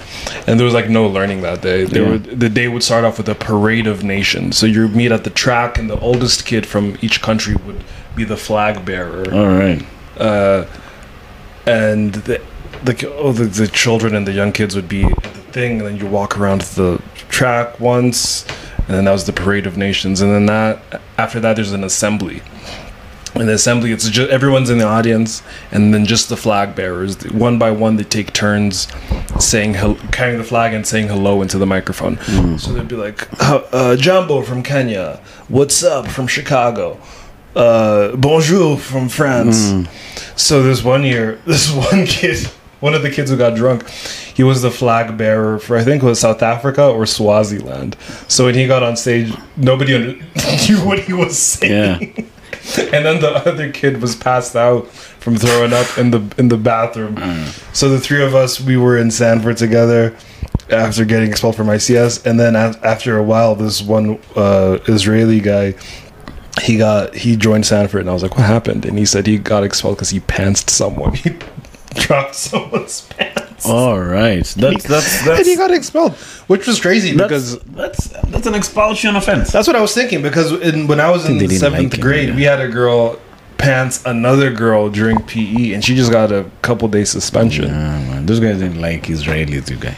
and there was like no learning that day. They yeah. would, the day would start off with a parade of nations. So you meet at the track, and the oldest kid from each country would be the flag bearer. All right, uh, and the the, oh, the the children and the young kids would be at the thing, and then you walk around the track once, and then that was the parade of nations, and then that after that there's an assembly. In the assembly, it's just everyone's in the audience, and then just the flag bearers. One by one, they take turns saying carrying the flag and saying hello into the microphone. Mm. So they'd be like, uh, uh, "Jumbo from Kenya, what's up from Chicago, uh, bonjour from France." Mm. So this one year, this one kid, one of the kids who got drunk, he was the flag bearer for I think it was South Africa or Swaziland. So when he got on stage, nobody knew what he was saying. Yeah. And then the other kid was passed out from throwing up in the in the bathroom. Mm. So the three of us, we were in Sanford together after getting expelled from I C S. And then a- after a while, this one uh, Israeli guy, he got he joined Sanford. And I was like, what happened? And he said he got expelled because he pantsed someone. He dropped someone's pants. All right. That's, that's, that's, and he got expelled, which was crazy that's, because... That's that's an expulsion offense. That's what I was thinking, because in, when I was in the seventh like grade, him, yeah. we had a girl pants another girl during P E, and she just got a couple days suspension. Yeah, man. Those guys didn't like Israelis, you guys.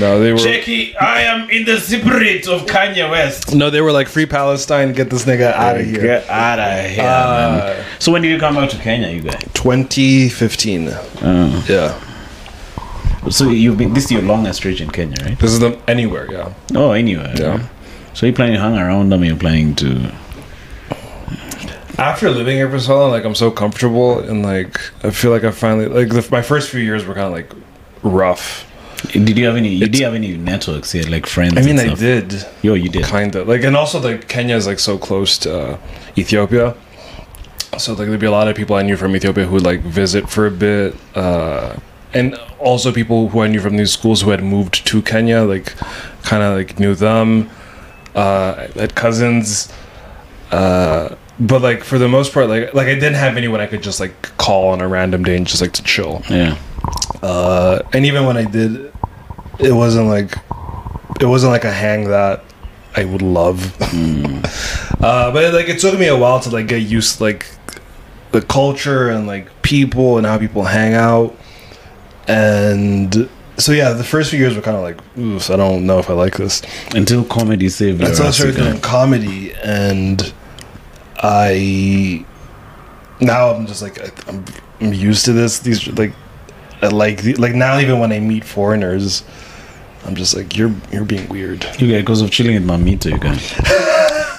No, they were. Jackie, I am in the spirit of Kanye West. No, they were like, free Palestine, get this nigga out of here. Get out of here. Uh, man. So when did you come back to Kenya, you guys? twenty fifteen. Oh. Yeah. So you've been, this is your longest stretch in Kenya, right? This is the, anywhere, yeah. Oh, anywhere. Yeah. Right? So you're planning to hang around them, you're planning to... After living here for so long, like, I'm so comfortable, and like, I feel like I finally, like, the, my first few years were kind of like rough. Did you have any? You did have any networks here, like friends? I mean, and stuff? I did. Yo, you did. Kind of like, and also like Kenya is like so close to uh, Ethiopia, so like there'd be a lot of people I knew from Ethiopia who would like visit for a bit, uh, and also people who I knew from these schools who had moved to Kenya, like kind of like knew them. Uh, I had cousins, uh, but like for the most part, like like I didn't have anyone I could just like call on a random day and just like to chill. Yeah. Uh, and even when I did, it wasn't like it wasn't like a hang that I would love. mm. uh, but it, like it took me a while to like get used to like the culture and like people and how people hang out. And so yeah, the first few years were kind of like, oof, I don't know if I like this. Until comedy saved me. Until I started doing comedy, and I now I'm just like I, I'm, I'm used to this. These like. Like like now, even when I meet foreigners, I'm just like, you're you're being weird. You guys, because of chilling at Mamito, you guys.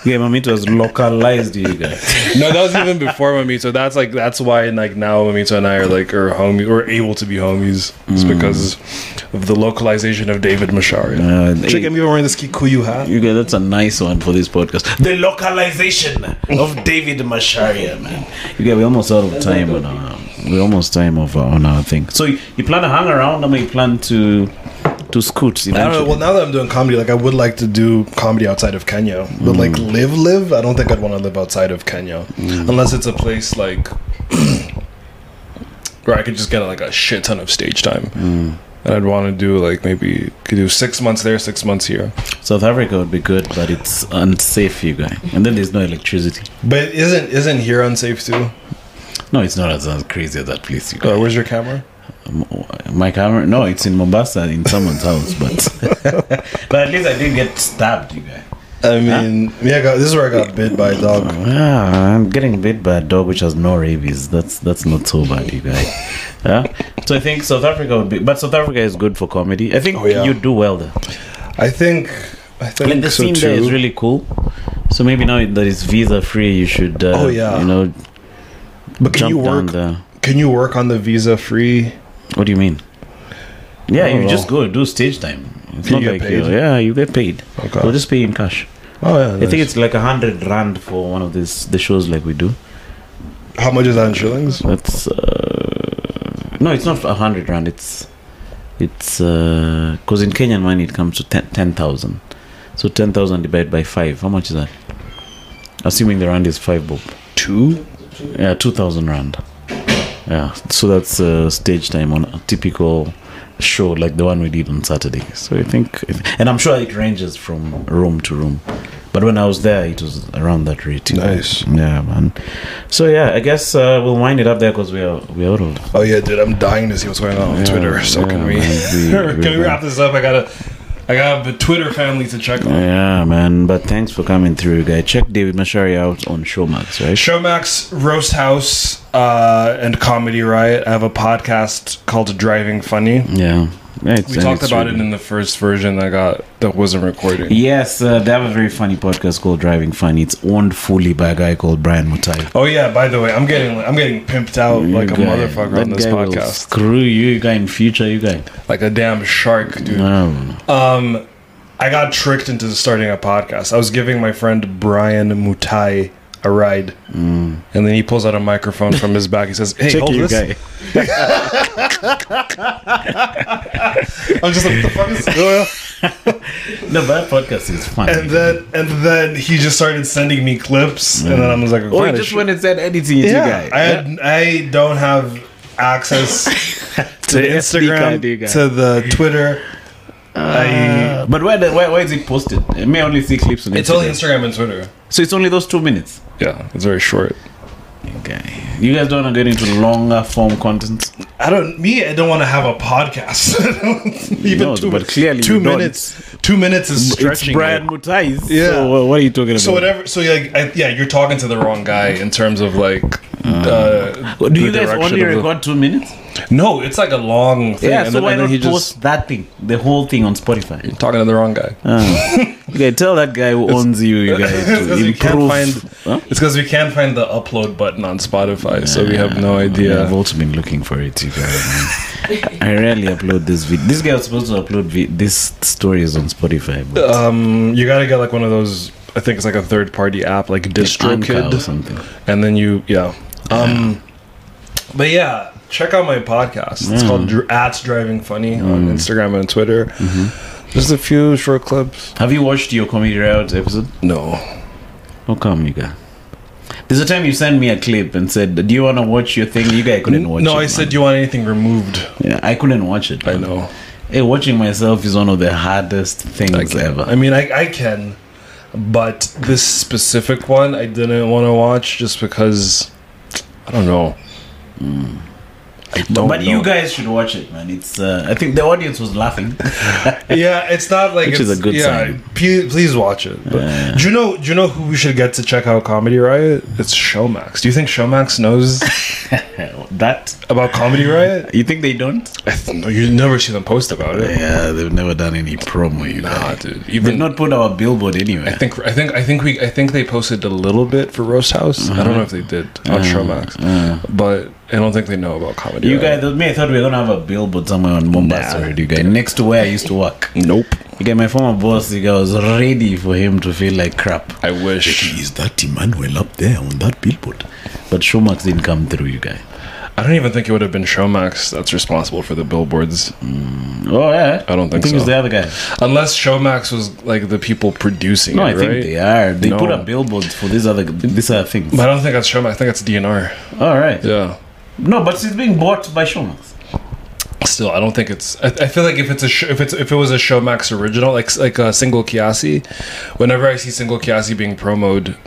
Yeah, Mamito was localized, you guys. No, that was even before Mamito. That's like that's why like now Mamito and I are like are homies. We're able to be homies. It's mm. because of the localization of David Macharia. Uh, Check him wearing this Kikuyu hat. You guys, that's a nice one for this podcast. The localization of David Macharia, man. You guys, we're almost out of time now. We're almost time over on our thing. So you, you plan to hang around, or you plan to to scoot eventually? I don't know. Well, now that I'm doing comedy, like I would like to do comedy outside of Kenya, but mm. like live, live. I don't think I'd want to live outside of Kenya mm. unless it's a place like where I could just get like a shit ton of stage time, mm. and I'd want to do like maybe could do six months there, six months here. South Africa would be good, but it's unsafe, you guys. And then there's no electricity. But isn't isn't here unsafe too? No, it's not as, as crazy as that place. You oh, where's your camera? Um, my camera? No, it's in Mombasa in someone's house. But but at least I didn't get stabbed, you guys. I mean, huh? yeah, I got, this is where I got bit by a dog. Yeah, I'm getting bit by a dog which has no rabies. That's that's not so bad, you guys. Yeah. So I think South Africa would be, but South Africa is good for comedy. I think oh, yeah. you do well there. I think. I think like the so scene too. There is really cool. So maybe now that it's visa free, you should. Uh, oh yeah. You know. But can you work? The, can you work on the visa free? What do you mean? Yeah, you know. Just go do stage time. It's you not get like paid? You, yeah, you get paid. Okay. We'll just pay in cash. Oh yeah. I nice. think it's like a hundred rand for one of these the shows like we do. How much is that in shillings? That's uh, no, it's not a hundred rand. It's it's because uh, in Kenyan money it comes to ten ten thousand. So ten thousand divided by five. How much is that? Assuming the rand is five bob. Two. Yeah, two thousand rand. Yeah, so that's uh, stage time on a typical show like the one we did on Saturday. So I think, if, and I'm sure it ranges from room to room. But when I was there, it was around that rate. Nice. Know? Yeah, man. So yeah, I guess uh, we'll wind it up there because we are we are old. Oh yeah, dude, I'm dying to see what's going on yeah, on Twitter. So yeah, can we man, can we wrap this up? I gotta. I got the Twitter family to check on. Yeah, man. But thanks for coming through, guy. Check David Macharia out on Showmax, right? Showmax, Roast House, uh, and Comedy Riot. I have a podcast called Driving Funny. Yeah. It's, we talked about really it in the first version that got that wasn't recording. Yes, uh, they have a very funny podcast called Driving Funny. It's owned fully by a guy called Brian Mutai. Oh yeah, by the way, I'm getting I'm getting pimped out you like guy, a motherfucker that on this guy podcast. Will screw you, you guy in future, you guy. Like a damn shark, dude. No. Um, I got tricked into starting a podcast. I was giving my friend Brian Mutai a ride, mm. and then he pulls out a microphone from his back. He says, "Hey, check hold you this." I'm just like, what the fuck is going on? No, that podcast is fun. And then, and then he just started sending me clips, mm. and then I was like, "Oh, I just wanted to send editing, yeah, you guy." I had, yeah. I don't have access to, to Instagram, guy, to the Twitter. Uh, I, but where, the, where where is it posted? It may only see clips on Instagram. It's only Instagram and Twitter. So it's only those two minutes. Yeah, it's very short. Okay. You guys don't want to get into longer form content? I don't. Me, I don't want to have a podcast. Even no, two, but clearly two minutes. Don't. Two minutes is stretching. It's Brad Mutais. Yeah. So, uh, what are you talking about? So whatever. So like, I, yeah, you're talking to the wrong guy in terms of like. Uh, uh, do you guys only record two minutes? No, it's like a long thing. Yeah. And so then, why and then not he post just, that thing, the whole thing on Spotify? You're talking to the wrong guy. Uh, okay, tell that guy who owns you, you guys. To improve. You can't find, huh? It's because we can't find the upload button on Spotify, yeah, so we have no idea. Yeah, I've also been looking for it. I rarely upload this video. This guy was supposed to upload vi- this story is on Spotify. But um, you gotta get like one of those. I think it's like a third party app, like DistroKid or something. And then you, yeah. Um, yeah. But yeah, check out my podcast. It's mm. called Dr- At Driving Funny mm. on Instagram and Twitter. Mm-hmm. Just a few short clips. Have you watched your Comedy Riot episode? No. How come, you guys? There's a time you sent me a clip and said, do you want to watch your thing? You guys couldn't watch no, it. No, I said, man. Do you want anything removed? Yeah, I couldn't watch it. Man. I know. Hey, watching myself is one of the hardest things I ever. I mean, I, I can. But this specific one, I didn't want to watch just because, I don't know. Mm. I don't but know. You guys should watch it, man. It's. Uh, I think the audience was laughing. Yeah, it's not like which it's, is a good yeah, sign. P- please watch it. But uh, do you know? Do you know who we should get to check out Comedy Riot? It's Showmax. Do you think Showmax knows that about Comedy Riot? You think they don't? I th- no, you never see them post about it. Yeah, they've never done any promo. You nah, like. Dude. Even they've not put our billboard anywhere. I think. I think. I think we. I think they posted a little bit for Roast House. Uh-huh. I don't know if they did on uh, Showmax, uh, but. I don't think they know about Comedy You right? guys, me, I thought we were going to have a billboard somewhere on Mombasa nah. already, you guys. Next to where I used to work. Nope. You guys, my former boss, you guys, was ready for him to feel like crap. I wish. Is that Emmanuel up there on that billboard? But Showmax didn't come through, you guys. I don't even think it would have been Showmax that's responsible for the billboards. Mm. Oh, yeah. I don't think so. I think so. It was the other guy. Unless Showmax was like the people producing no, it, No, I right? think they are. They no. put up billboards for these other, these other things. But I don't think that's Showmax. I think that's D N R. All right. Yeah. No, but it's being bought by Showmax. Still, I don't think it's. I, I feel like if it's a sh- if it's if it was a Showmax original, like like a Single Kiasi, whenever I see Single Kiasi being promoted,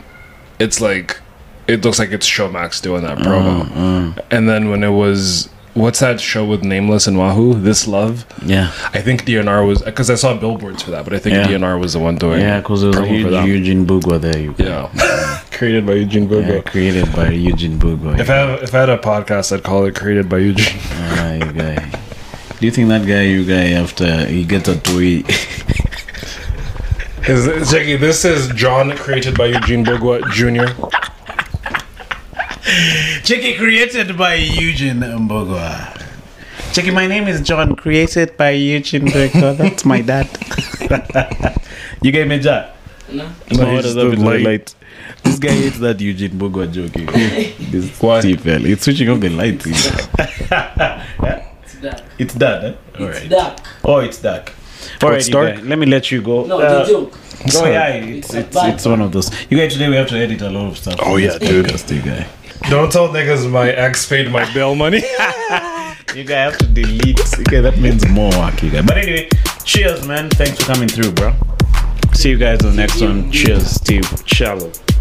it's like it looks like it's Showmax doing that promo. Mm, mm. And then when it was what's that show with Nameless and Wahoo? This Love. Yeah, I think D N R was because I saw billboards for that, but I think yeah. D N R was the one doing. Yeah, because it was Eugene, Eugene Bugwa there. You yeah. Created by Eugene Bugwa. Yeah, created by Eugene Bugwa. If I have, if I had a podcast, I'd call it "Created by Eugene." Ah, you guy. Do you think that guy, you guy, after he gets a toy? Is Jackie? This is John, created by Eugene Bugwa Junior Jackie, created by Eugene Bugwa. Jackie, my name is John, created by Eugene Bugwa. That's my dad. You guy, Major? No. No, he just don't light. This guy hates that Eugene Bugwa joke. This T P L. It's switching off the lights. It's dark. Yeah? It's dark. It's dark. Eh? All right. It's dark. Oh, it's dark. All right, it's dark. Guys, let me let you go. No, uh, the joke. Oh yeah, it's it's, it's, it's one of those. You guys, today we have to edit a lot of stuff. Oh yeah, dude. Guy. Don't tell niggas my ex paid my bill money. You guys have to delete. Okay, that means more work, you guys. But anyway, cheers, man. Thanks for coming through, bro. See you guys on the next one. Cheers, Steve Chalo.